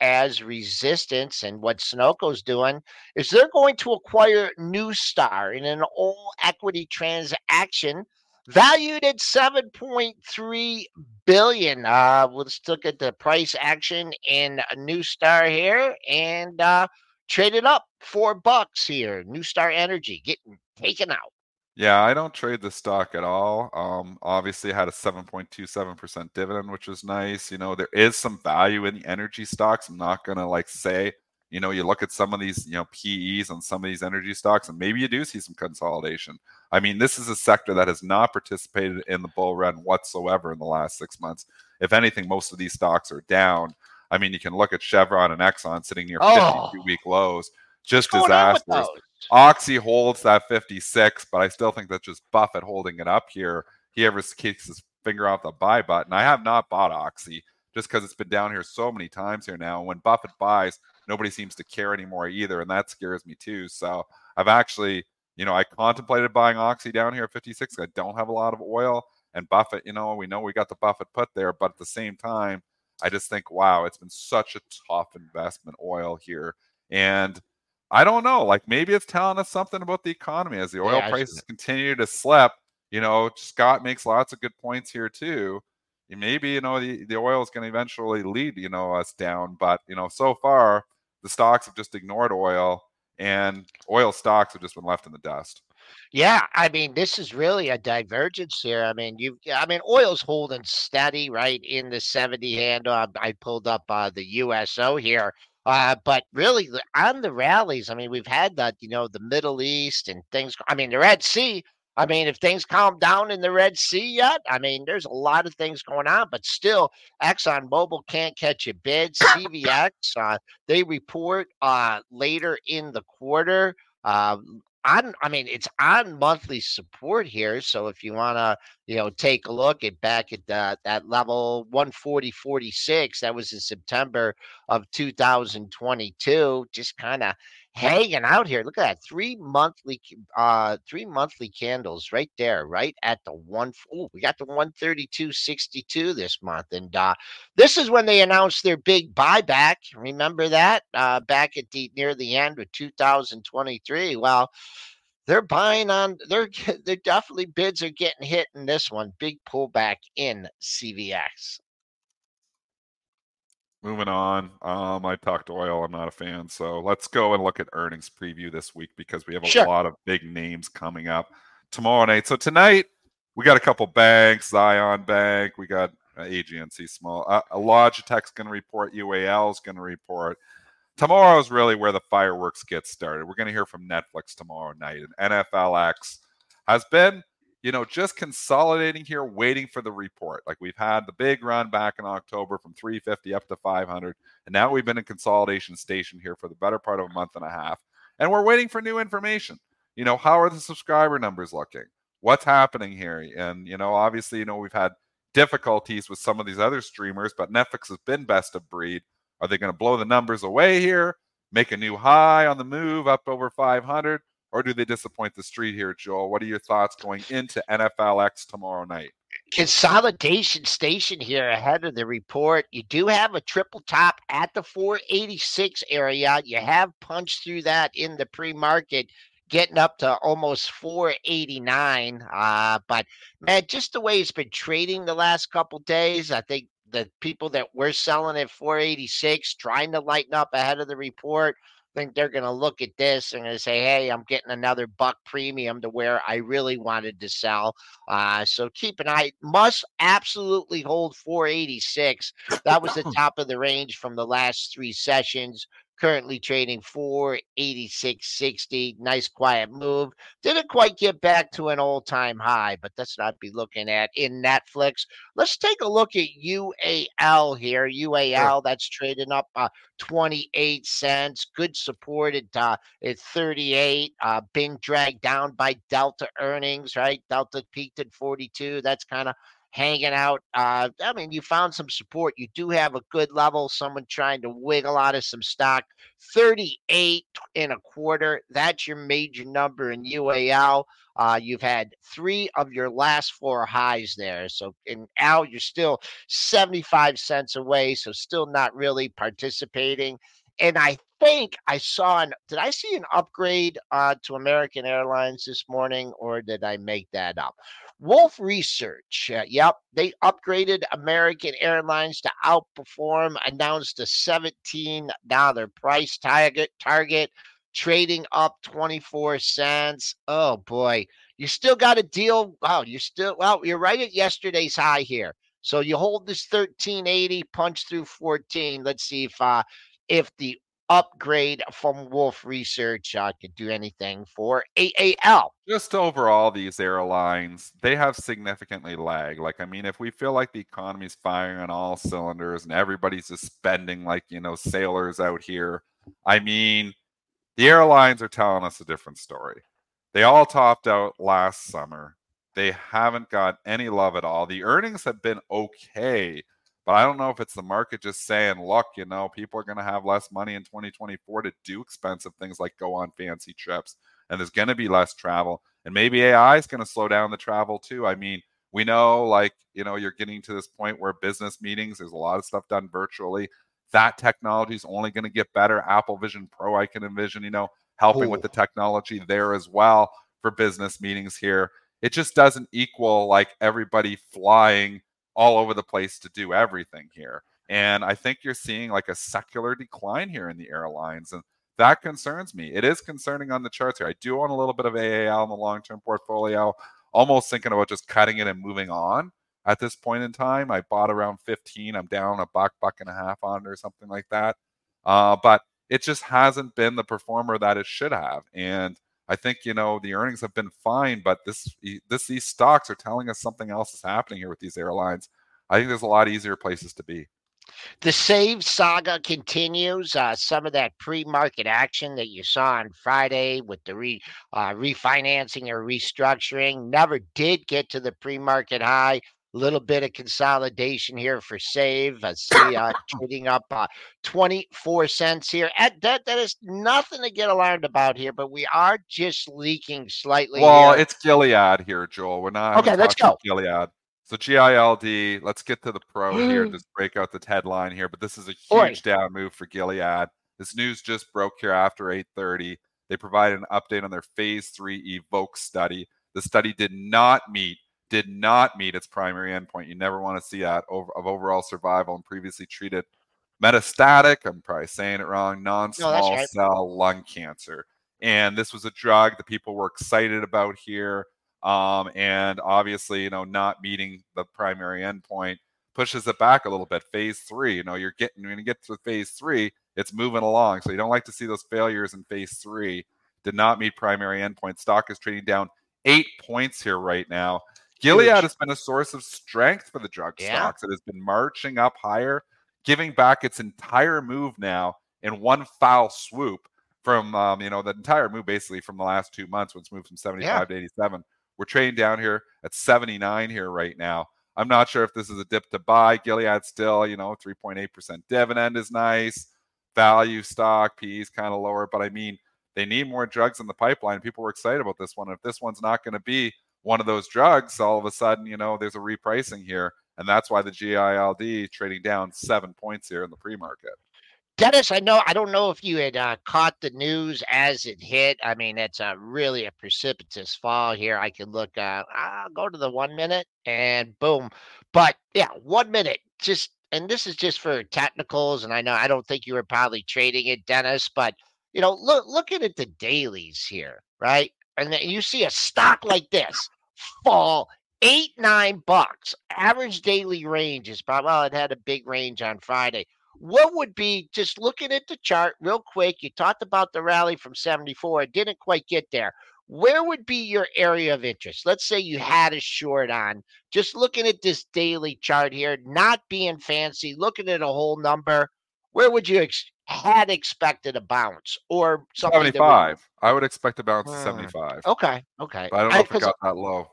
as resistance. And what Sunoco's doing is they're going to acquire NuStar in an all equity transaction valued at $7.3 billion. Let's look at the price action in NuStar here and traded up $4 here. NuStar Energy getting taken out. Yeah, I don't trade the stock at all. Obviously, had a 7.27% dividend, which was nice. You know, there is some value in the energy stocks. I'm not going to say, you know, you look at some of these, you know, PEs on some of these energy stocks, and maybe you do see some consolidation. I mean, this is a sector that has not participated in the bull run whatsoever in the last 6 months. If anything, most of these stocks are down. I mean, you can look at Chevron and Exxon sitting near 52-week lows. Just disastrous. Oxy holds that 56, but I still think that's just Buffett holding it up here. He ever kicks his finger off the buy button. I have not bought Oxy just because it's been down here so many times here now. When Buffett buys, nobody seems to care anymore either, and that scares me too. So I've actually, you know, I contemplated buying Oxy down here at 56. I don't have a lot of oil, and Buffett, you know we got the Buffett put there, but at the same time, I just think, wow, it's been such a tough investment, oil here. And I don't know. Like, maybe it's telling us something about the economy as the oil prices continue to slip. You know, Scott makes lots of good points here, too. And maybe, you know, the oil is going to eventually lead, you know, us down. But, you know, so far, the stocks have just ignored oil, and oil stocks have just been left in the dust. Yeah, I mean, this is really a divergence here. I mean, oil's holding steady, right, in the 70 handle. I pulled up the USO here. But really, on the rallies, I mean, we've had that, you know, the Middle East and things. I mean, the Red Sea. I mean, if things calm down in the Red Sea yet, I mean, there's a lot of things going on. But still, ExxonMobil can't catch a bid. CVX, they report later in the quarter. It's on monthly support here. So if you want to, you know, take a look at back at that level 140.46, that was in September of 2022, just kind of hanging out here. Look at that three monthly candles right there, right at the one. Oh, we got the 132.62 this month, and this is when they announced their big buyback. Remember that back at the near the end of 2023. Well, they're buying on. They're definitely bids are getting hit in this one. Big pullback in CVX. Moving on, I talked oil. I'm not a fan, so let's go and look at earnings preview this week because we have a lot of big names coming up tomorrow night. So tonight we got a couple banks, Zion Bank, we got AGNC Small, Logitech's going to report, UAL's going to report. Tomorrow is really where the fireworks get started. We're going to hear from Netflix tomorrow night, and NFLX has been, you know, just consolidating here, waiting for the report. Like, we've had the big run back in October from 350 up to 500. And now we've been in consolidation station here for the better part of a month and a half. And we're waiting for new information. You know, how are the subscriber numbers looking? What's happening here? And, you know, obviously, you know, we've had difficulties with some of these other streamers, but Netflix has been best of breed. Are they going to blow the numbers away here, make a new high on the move up over 500? Or do they disappoint the street here, Joel? What are your thoughts going into NFLX tomorrow night? Consolidation station here ahead of the report. You do have a triple top at the 486 area. You have punched through that in the pre-market, getting up to almost 489. But, man, just the way it's been trading the last couple days, I think the people that were selling at 486, trying to lighten up ahead of the report, think they're going to look at this and going to say, hey, I'm getting another buck premium to where I really wanted to sell. So keep an eye. Must absolutely hold 486. That was the top of the range from the last three sessions. Currently trading 486.60. Nice quiet move. Didn't quite get back to an all-time high, but that's what I'd be looking at in Netflix. Let's take a look at UAL here. UAL, that's trading up 28 cents. Good support at 38. Being dragged down by Delta earnings, right? Delta peaked at 42. That's kind of hanging out. I mean, you found some support. You do have a good level. Someone trying to wiggle out of some stock. 38 and a quarter. That's your major number in UAL. You've had three of your last four highs there. So in Al, you're still 75 cents away. So still not really participating. And I think I saw did I see an upgrade to American Airlines this morning, or did I make that up? Wolf Research, yep, they upgraded American Airlines to outperform, announced a $17 price target, trading up 24 cents. Oh, boy, you still got a deal. Wow, you're right at yesterday's high here. So you hold this 1380, punch through 14. Let's see if the upgrade from Wolf Research could do anything for AAL. Just overall, these airlines, they have significantly lag. Like, I mean, if we feel like the economy's firing on all cylinders and everybody's just spending like, you know, sailors out here, I mean, the airlines are telling us a different story. They all topped out last summer. They haven't got any love at all. The earnings have been okay. But I don't know if it's the market just saying, look, you know, people are going to have less money in 2024 to do expensive things like go on fancy trips. And there's going to be less travel. And maybe AI is going to slow down the travel too. I mean, we know, like, you know, you're getting to this point where business meetings, there's a lot of stuff done virtually. That technology is only going to get better. Apple Vision Pro, I can envision, you know, helping with the technology there as well for business meetings here. It just doesn't equal like everybody flying all over the place to do everything here. And I think you're seeing like a secular decline here in the airlines. And that concerns me. It is concerning on the charts here. I do own a little bit of AAL in the long-term portfolio, almost thinking about just cutting it and moving on at this point in time. I bought around 15. I'm down $1, $1.50 on it or something like that. But it just hasn't been the performer that it should have. And I think, you know, the earnings have been fine, but these stocks are telling us something else is happening here with these airlines. I think there's a lot easier places to be. The save saga continues. Some of that pre-market action that you saw on Friday with the refinancing or restructuring never did get to the pre-market high. Little bit of consolidation here for save. I see trading up 24 cents here. At that is nothing to get alarmed about here, but we are just leaking slightly. Well, here. It's Gilead here, Joel. We're not okay. Let's go Gilead. So GILD. Let's get to the pro here. Just break out the headline here, but this is a huge down move for Gilead. This news just broke here after 8:30. They provided an update on their phase 3 EVOKE study. The study did not meet its primary endpoint. You never want to see that of overall survival and previously treated metastatic, I'm probably saying it wrong, non-small cell lung cancer. And this was a drug that people were excited about here. And obviously, you know, not meeting the primary endpoint pushes it back a little bit. Phase 3, you know, when you get to phase 3, it's moving along. So you don't like to see those failures in phase 3. Did not meet primary endpoint. Stock is trading down 8 points here right now. Gilead has been a source of strength for the drug stocks. It has been marching up higher, giving back its entire move now in one foul swoop from, you know, the entire move basically from the last 2 months when it's moved from 75 to 87. We're trading down here at 79 here right now. I'm not sure if this is a dip to buy. Gilead still, you know, 3.8% dividend is nice. Value stock, PE is kind of lower. But, I mean, they need more drugs in the pipeline. People were excited about this one. If this one's not going to be one of those drugs, all of a sudden, you know, there's a repricing here. And that's why the GILD trading down 7 points here in the pre-market. Dennis, I don't know if you had caught the news as it hit. I mean, it's really a precipitous fall here. I could look, I'll go to the 1 minute and boom. But yeah, 1 minute, just, and this is just for technicals. And I know, I don't think you were probably trading it, Dennis, but you know, looking at the dailies here, right? And then you see a stock like this fall $8-$9. Average daily range is probably, well, it had a big range on Friday. What would be, just looking at the chart real quick, you talked about the rally from 74. It didn't quite get there. Where would be your area of interest? Let's say you had a short on. Just looking at this daily chart here, not being fancy, looking at a whole number, where would you had expected a bounce or something? 75. I would expect a bounce to 75. Okay. But I don't know if it got that low.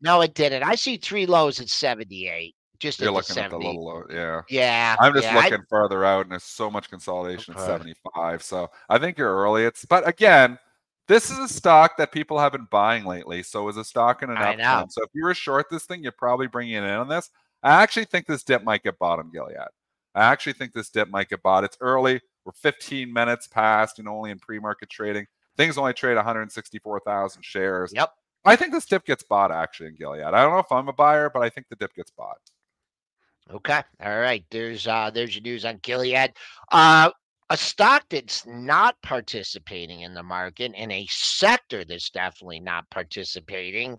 No, it didn't. I see three lows at 78. Just you're looking at the little low. Yeah. Yeah. I'm just looking further out, and there's so much consolidation at 75. So I think you're early. But again, this is a stock that people have been buying lately. So it's a stock in an uptrend. So if you were short this thing, you're probably bringing it in on this. I actually think this dip might get bottom, Gilead. I actually think this dip might get bought. It's early. We're 15 minutes past, and only in pre-market trading. Things only trade 164,000 shares. Yep. I think this dip gets bought, actually, in Gilead. I don't know if I'm a buyer, but I think the dip gets bought. Okay. All right. There's your news on Gilead. A stock that's not participating in the market, and a sector that's definitely not participating,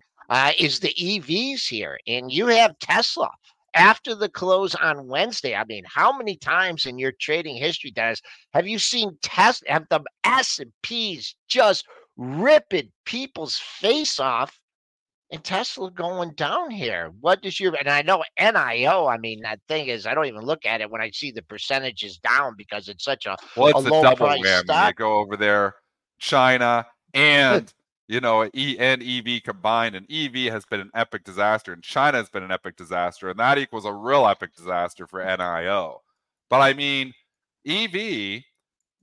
is the EVs here. And you have Tesla. After the close on Wednesday, I mean, how many times in your trading history, Dennis, have you seen Tesla, have the S&Ps just ripping people's face off, and Tesla going down here? What does your, and I know NIO, I mean, that thing is, I don't even look at it when I see the percentages down because it's such a, well, it's a double whammy. Stock. You go over there, China, and you know, E and EV combined, and EV has been an epic disaster, and China has been an epic disaster, and that equals a real epic disaster for NIO. But I mean, EV,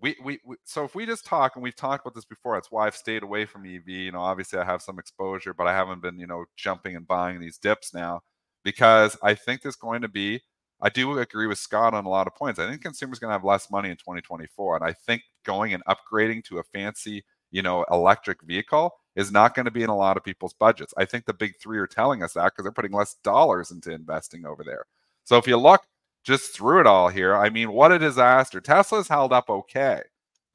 we so if we just talk, and we've talked about this before, that's why I've stayed away from EV. You know, obviously I have some exposure, but I haven't been, you know, jumping and buying these dips now, because I think there's going to be, I do agree with Scott on a lot of points. I think consumers going to have less money in 2024, and I think going and upgrading to a fancy, you know, electric vehicle is not going to be in a lot of people's budgets. I think the big three are telling us that because they're putting less dollars into investing over there. So if you look just through it all here, I mean, what a disaster. Tesla's held up okay,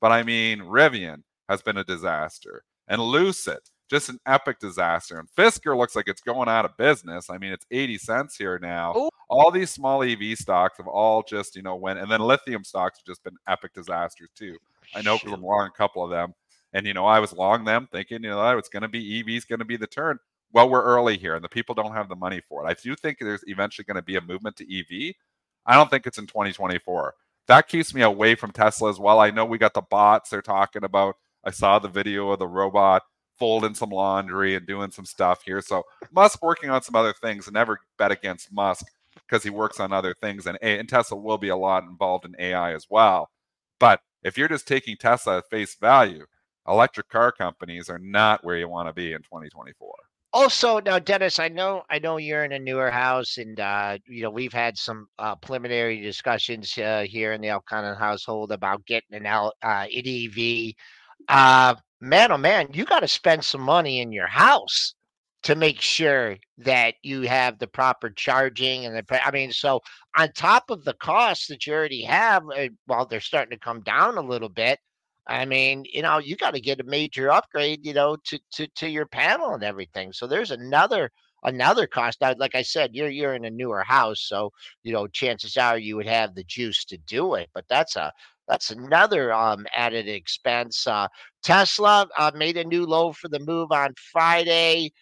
but I mean, Rivian has been a disaster, and Lucid, just an epic disaster. And Fisker looks like it's going out of business. I mean, it's 80 cents here now. Ooh. All these small EV stocks have all just, you know, went, and then lithium stocks have just been epic disasters too. I know because I'm long a couple of them. And, you know, I was long them thinking, you know, it's going to be EVs going to be the turn. Well, we're early here, and the people don't have the money for it. I do think there's eventually going to be a movement to EV. I don't think it's in 2024. That keeps me away from Tesla as well. I know we got the bots they're talking about. I saw the video of the robot folding some laundry and doing some stuff here. So Musk working on some other things, and never bet against Musk because he works on other things. And Tesla will be a lot involved in AI as well. But if you're just taking Tesla at face value, electric car companies are not where you want to be in 2024. Also, now, Dennis, I know you're in a newer house, and you know, we've had some preliminary discussions here in the Elconin household about getting an EV. Man, oh man, you got to spend some money in your house to make sure that you have the proper charging and the, I mean, so on top of the costs that you already have, well, they're starting to come down a little bit. I mean, you know, you got to get a major upgrade, you know, to your panel and everything. So there's another cost. Now, like I said, you're in a newer house, so you know, chances are you would have the juice to do it. But that's another added expense. Tesla made a new low for the move on Friday,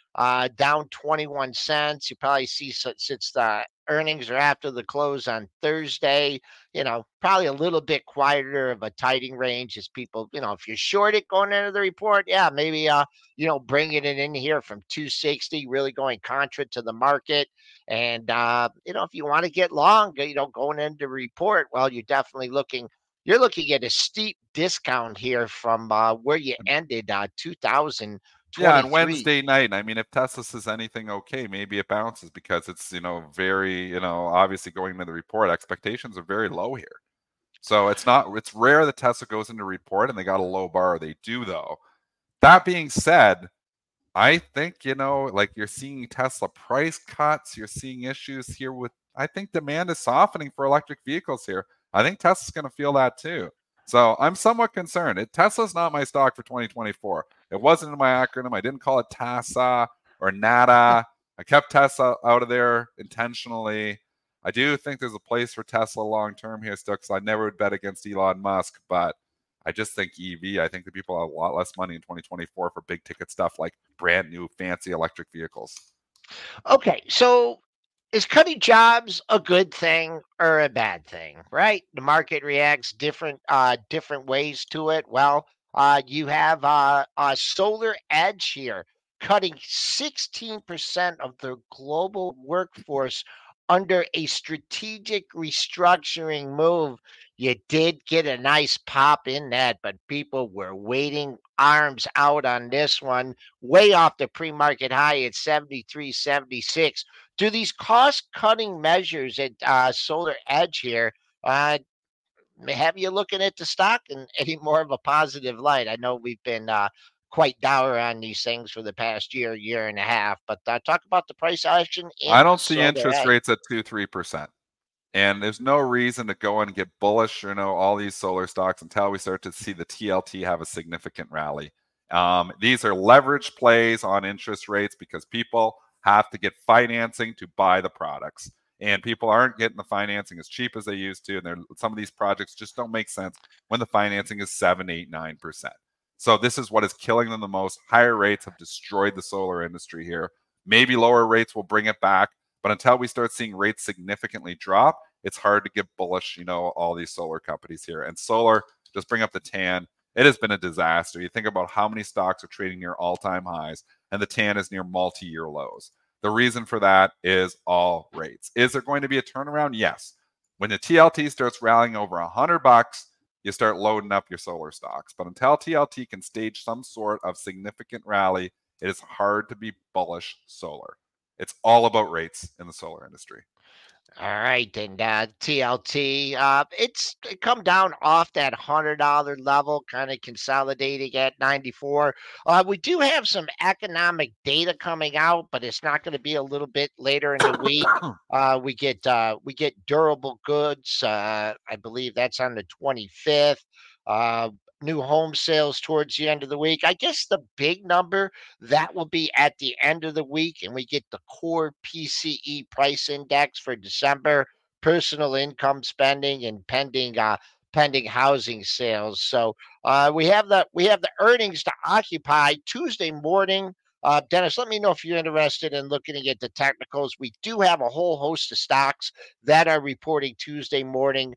down 21 cents. You probably see since the earnings are after the close on Thursday, you know, probably a little bit quieter of a tightening range as people, you know, if you're short it going into the report, yeah, maybe, you know, bringing it in here from 260, really going contra to the market. And, you know, if you want to get long, you know, going into report, well, you're definitely looking at a steep discount here from where you ended 2000. Yeah, on Wednesday night. And I mean, if Tesla says anything okay, maybe it bounces because it's, you know, very, you know, obviously going into the report, expectations are very low here. So it's rare that Tesla goes into report and they got a low bar. They do, though. That being said, I think, you know, like you're seeing Tesla price cuts, you're seeing issues here with, I think demand is softening for electric vehicles here. I think Tesla's going to feel that too. So I'm somewhat concerned. Tesla's not my stock for 2024. It wasn't in my acronym. I didn't call it TASA or NADA. I kept Tesla out of there intentionally. I do think there's a place for Tesla long-term here still because I never would bet against Elon Musk, but I just think EV, I think the people have a lot less money in 2024 for big-ticket stuff like brand new fancy electric vehicles. Okay, so is cutting jobs a good thing or a bad thing, right? The market reacts different ways to it. Well, you have a Solar Edge here cutting 16% of the global workforce under a strategic restructuring move. You did get a nice pop in that, but people were waiting, arms out on this one, way off the pre-market high at 73.76. Do these cost-cutting measures at Solar Edge here have you looking at the stock in any more of a positive light? I know we've been quite dour on these things for the past year, year and a half, but talk about the price action. I don't see interest rates at 2-3%. And there's no reason to go and get bullish, you know, all these solar stocks until we start to see the TLT have a significant rally. These are leverage plays on interest rates because people have to get financing to buy the products. And people aren't getting the financing as cheap as they used to. And some of these projects just don't make sense when the financing is 7, 8, 9%. So this is what is killing them the most. Higher rates have destroyed the solar industry here. Maybe lower rates will bring it back. But until we start seeing rates significantly drop, it's hard to get bullish, you know, all these solar companies here. And solar, just bring up the TAN. It has been a disaster. You think about how many stocks are trading near all-time highs, and the TAN is near multi-year lows. The reason for that is all rates. Is there going to be a turnaround? Yes. When the TLT starts rallying over $100, you start loading up your solar stocks. But until TLT can stage some sort of significant rally, it is hard to be bullish solar. It's all about rates in the solar industry. All right, and TLT, it's come down off that $100 level, kind of consolidating at 94. We do have some economic data coming out, but it's not going to be a little bit later in the week. We get durable goods. I believe that's on the 25th. New home sales towards the end of the week. I guess the big number that will be at the end of the week, and we get the core PCE price index for December, personal income spending, and pending housing sales. So we have the earnings to occupy Tuesday morning. Dennis, let me know if you're interested in looking at the technicals. We do have a whole host of stocks that are reporting Tuesday morning.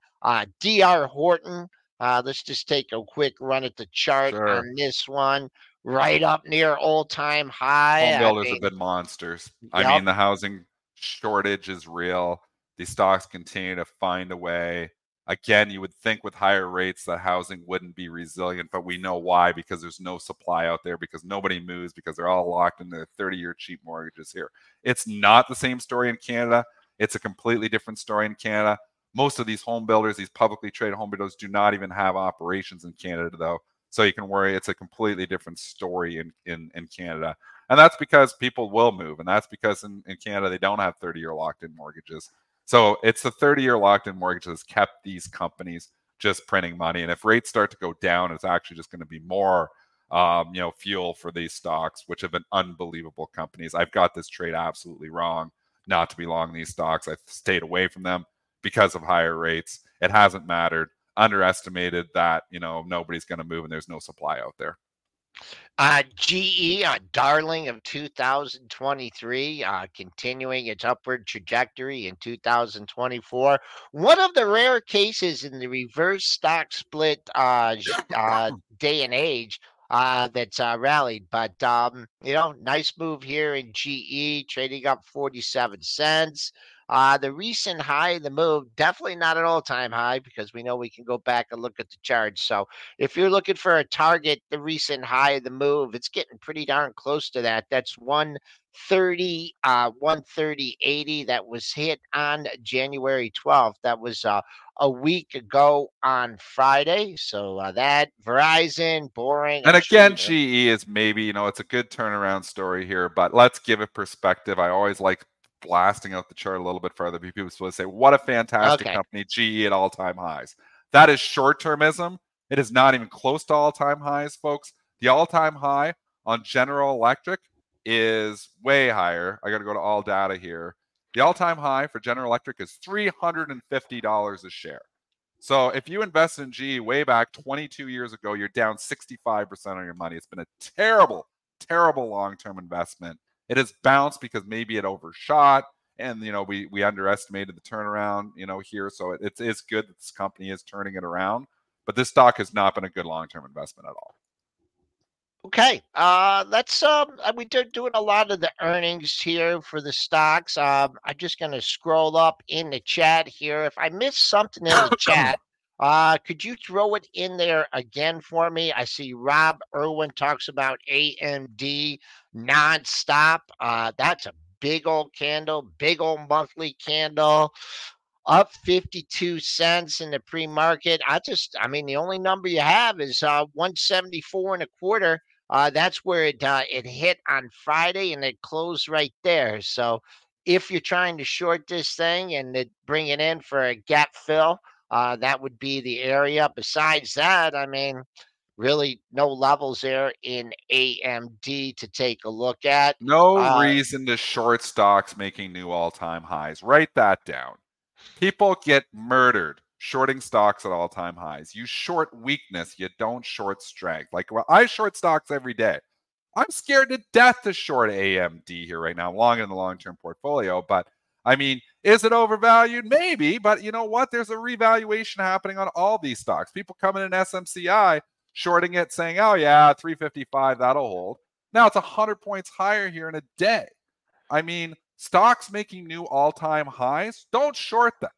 D.R. Horton. Let's just take a quick run at the chart on this one. Right up near all-time high. Home builders have been monsters. Yep. I mean, the housing shortage is real. These stocks continue to find a way. Again, you would think with higher rates that housing wouldn't be resilient, but we know why, because there's no supply out there, because nobody moves, because they're all locked in their 30-year cheap mortgages here. It's not the same story in Canada. It's a completely different story in Canada. Most of these home builders, these publicly traded home builders, do not even have operations in Canada, though. So you can worry. It's a completely different story in Canada. And that's because people will move. And that's because in Canada, they don't have 30-year locked-in mortgages. So it's the 30-year locked-in mortgage that's kept these companies just printing money. And if rates start to go down, it's actually just going to be more fuel for these stocks, which have been unbelievable companies. I've got this trade absolutely wrong not to be long these stocks. I've stayed away from them. Because of higher rates, it hasn't mattered. Underestimated that, nobody's going to move and there's no supply out there. GE, darling of 2023, continuing its upward trajectory in 2024. One of the rare cases in the reverse stock split day and age that's rallied. But, nice move here in GE, trading up 47 cents. The recent high, the move, definitely not an all-time high because we know we can go back and look at the charts. So if you're looking for a target, the recent high, the move, it's getting pretty darn close to that. That's 130.80 that was hit on January 12th. That was a week ago on Friday. So that Verizon, boring. And again, GE is maybe, it's a good turnaround story here, but let's give it perspective. I always like blasting out the chart a little bit further. People will say, what a fantastic company, GE at all-time highs. That is short-termism. It is not even close to all-time highs, folks. The all-time high on General Electric is way higher. I got to go to all data here. The all-time high for General Electric is $350 a share. So if you invest in GE way back 22 years ago, you're down 65% on your money. It's been a terrible, terrible long-term investment. It has bounced because maybe it overshot and, we underestimated the turnaround, here. So it is good that this company is turning it around, but this stock has not been a good long-term investment at all. Okay, let's. We're doing a lot of the earnings here for the stocks. I'm just going to scroll up in the chat here. If I miss something in the chat, could you throw it in there again for me? I see Rob Irwin talks about AMD nonstop. That's a big old candle, big old monthly candle. Up 52 cents in the pre-market. I mean, the only number you have is 174.25. That's where it hit on Friday, and it closed right there. So if you're trying to short this thing and bring it in for a gap fill, that would be the area. Besides that, I mean, really no levels there in AMD to take a look at. No reason to short stocks making new all-time highs. Write that down. People get murdered shorting stocks at all-time highs. You short weakness. You don't short strength. Like, well, I short stocks every day. I'm scared to death to short AMD here right now, long in the long-term portfolio. But, I mean, is it overvalued? Maybe. But you know what? There's a revaluation happening on all these stocks. People coming in SMCI, shorting it, saying, oh, yeah, 355, that'll hold. Now it's 100 points higher here in a day. I mean, stocks making new all-time highs, don't short them.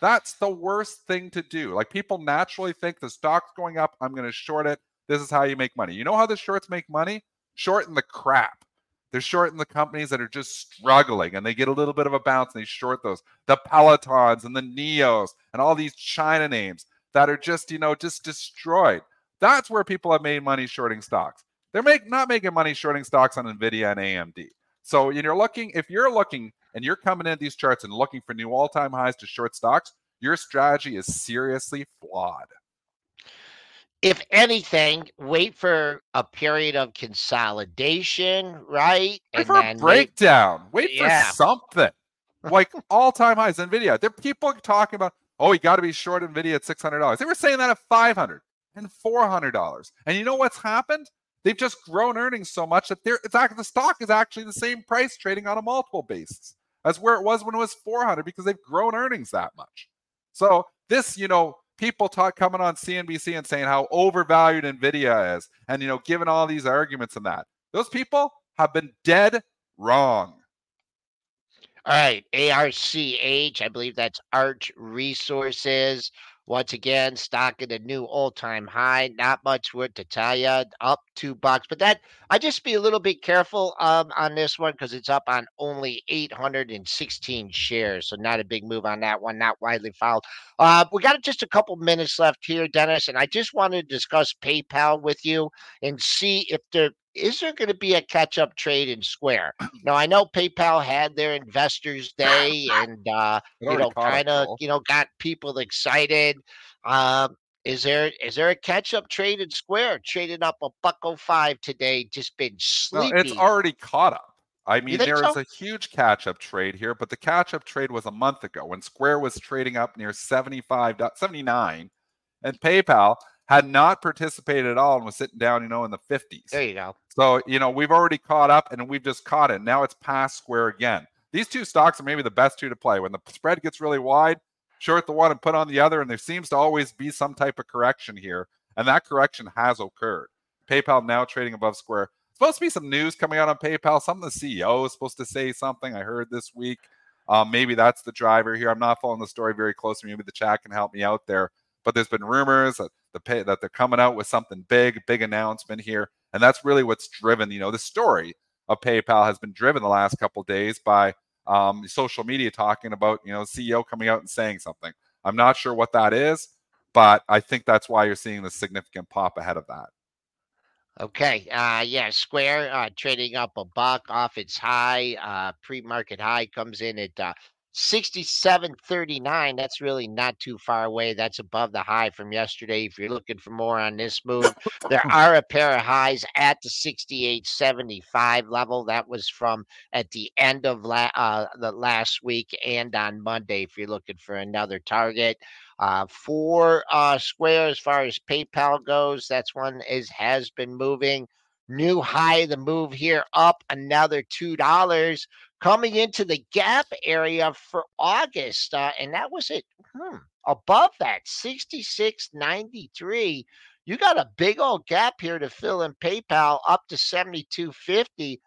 That's the worst thing to do. Like, people naturally think the stock's going up, I'm going to short it. This is how you make money. You know how the shorts make money? Shorting the crap. They're shorting the companies that are just struggling, and they get a little bit of a bounce, and they short those. The Pelotons and the Neos and all these China names that are just, you know, just destroyed. That's where people have made money shorting stocks. They're not making money shorting stocks on NVIDIA and AMD. So if you're looking and you're coming in these charts and looking for new all-time highs to short stocks, your strategy is seriously flawed. If anything, wait for a period of consolidation, right? Wait for a breakdown. Wait for something. Like all-time highs, NVIDIA. There are people talking about, oh, you got to be short NVIDIA at $600. They were saying that at $500 and $400. And you know what's happened? They've just grown earnings so much that the stock is actually the same price trading on a multiple basis as where it was when it was $400 because they've grown earnings that much. So this, you know, people coming on CNBC and saying how overvalued NVIDIA is and, you know, giving all these arguments and that. Those people have been dead wrong. All right, ARCH, I believe that's Arch Resources. Once again, stock at a new all-time high. Not much worth to tell you. Up $2, but that I just be a little bit careful on this one because it's up on only 816 shares, so not a big move on that one. Not widely followed. We got just a couple minutes left here, Dennis, and I just wanted to discuss PayPal with you and see if there is going to be a catch-up trade in Square. Now, I know PayPal had their Investors Day and, you know, kind of, you know, got people excited. Is there a catch-up trade in Square? Traded up $1.05 today, just been sleepy. No, it's already caught up. I mean, there is a huge catch-up trade here, but the catch-up trade was a month ago when Square was trading up near 75, 79, and PayPal had not participated at all and was sitting down, you know, in the 50s. There you go. So, you know, we've already caught up and we've just caught it. Now it's past Square again. These two stocks are maybe the best two to play. When the spread gets really wide, short the one and put on the other, and there seems to always be some type of correction here, and that correction has occurred. PayPal now trading above Square. Supposed to be some news coming out on PayPal. Something the CEO is supposed to say something I heard this week. Maybe that's the driver here. I'm not following the story very closely. Maybe the chat can help me out there. But there's been rumors that they're coming out with something big announcement here. And that's really what's driven, you know, the story of PayPal has been driven the last couple of days by social media talking about, you know, CEO coming out and saying something. I'm not sure what that is, but I think that's why you're seeing the significant pop ahead of that. Okay. Square trading up $1 off its high. Pre-market high comes in at 67.39. That's really not too far away. That's above the high from yesterday. If you're looking for more on this move, there are a pair of highs at the 68.75 level. That was from at the end of the last week and on Monday. If you're looking for another target for Square, as far as PayPal goes, that's one has been moving. New high, the move here up another $2. Coming into the gap area for August, and that was above that 66.93. you got a big old gap here to fill in PayPal up to 72.50,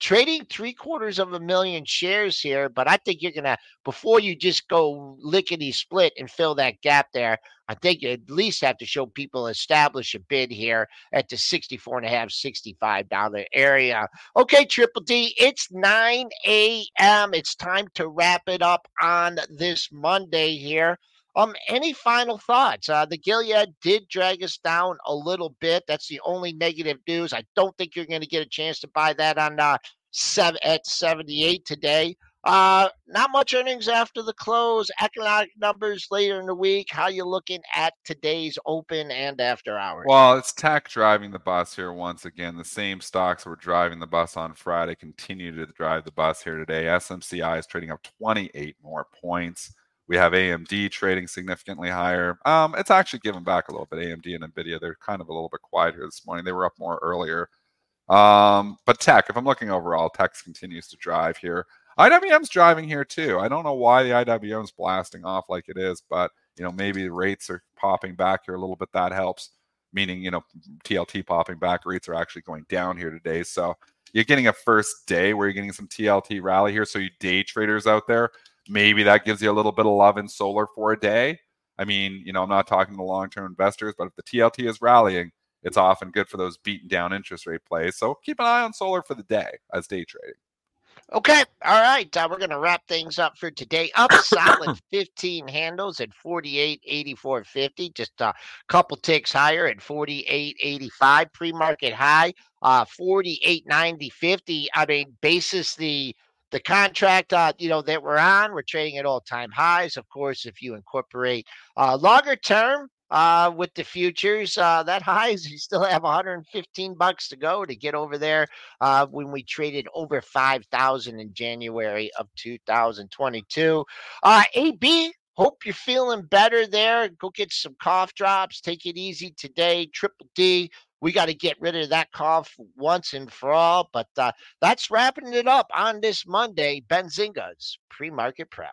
trading $750,000 shares here. But I think you're going to, before you just go lickety split and fill that gap there, I think you at least have to show people establish a bid here at the $64.50, $65 area. Okay, Triple D, it's 9 a.m. It's time to wrap it up on this Monday here. Any final thoughts? The Gilead did drag us down a little bit. That's the only negative news. I don't think you're going to get a chance to buy that on at 78 today. Not much earnings after the close. Economic numbers later in the week. How you looking at today's open and after hours? Well, it's tech driving the bus here once again. The same stocks were driving the bus on Friday continue to drive the bus here today. SMCI is trading up 28 more points. We have AMD trading significantly higher. It's actually given back a little bit. AMD and NVIDIA, they're kind of a little bit quiet here this morning. They were up more earlier. But tech, if I'm looking overall, tech continues to drive here. IWM's driving here too. I don't know why the IWM's blasting off like it is, but you know, maybe rates are popping back here a little bit. That helps, meaning, you know, TLT popping back. Rates are actually going down here today. So you're getting a first day where you're getting some TLT rally here. So you day traders out there, maybe that gives you a little bit of love in solar for a day. I mean, you know, I'm not talking to long-term investors, but if the TLT is rallying, it's often good for those beaten down interest rate plays. So keep an eye on solar for the day as day trading. Okay. All right. We're going to wrap things up for today. Up solid 15 handles at 48.84.50. Just a couple ticks higher at 48.85. Pre-market high, 48.90.50. I mean, basis the contract, you know, that we're on, we're trading at all-time highs. Of course, if you incorporate longer term with the futures, that highs, you still have $115 to go to get over there when we traded over 5,000 in January of 2022. AB, hope you're feeling better there. Go get some cough drops. Take it easy today. Triple D, we got to get rid of that cough once and for all. But that's wrapping it up on this Monday. Benzinga's Pre-Market Prep.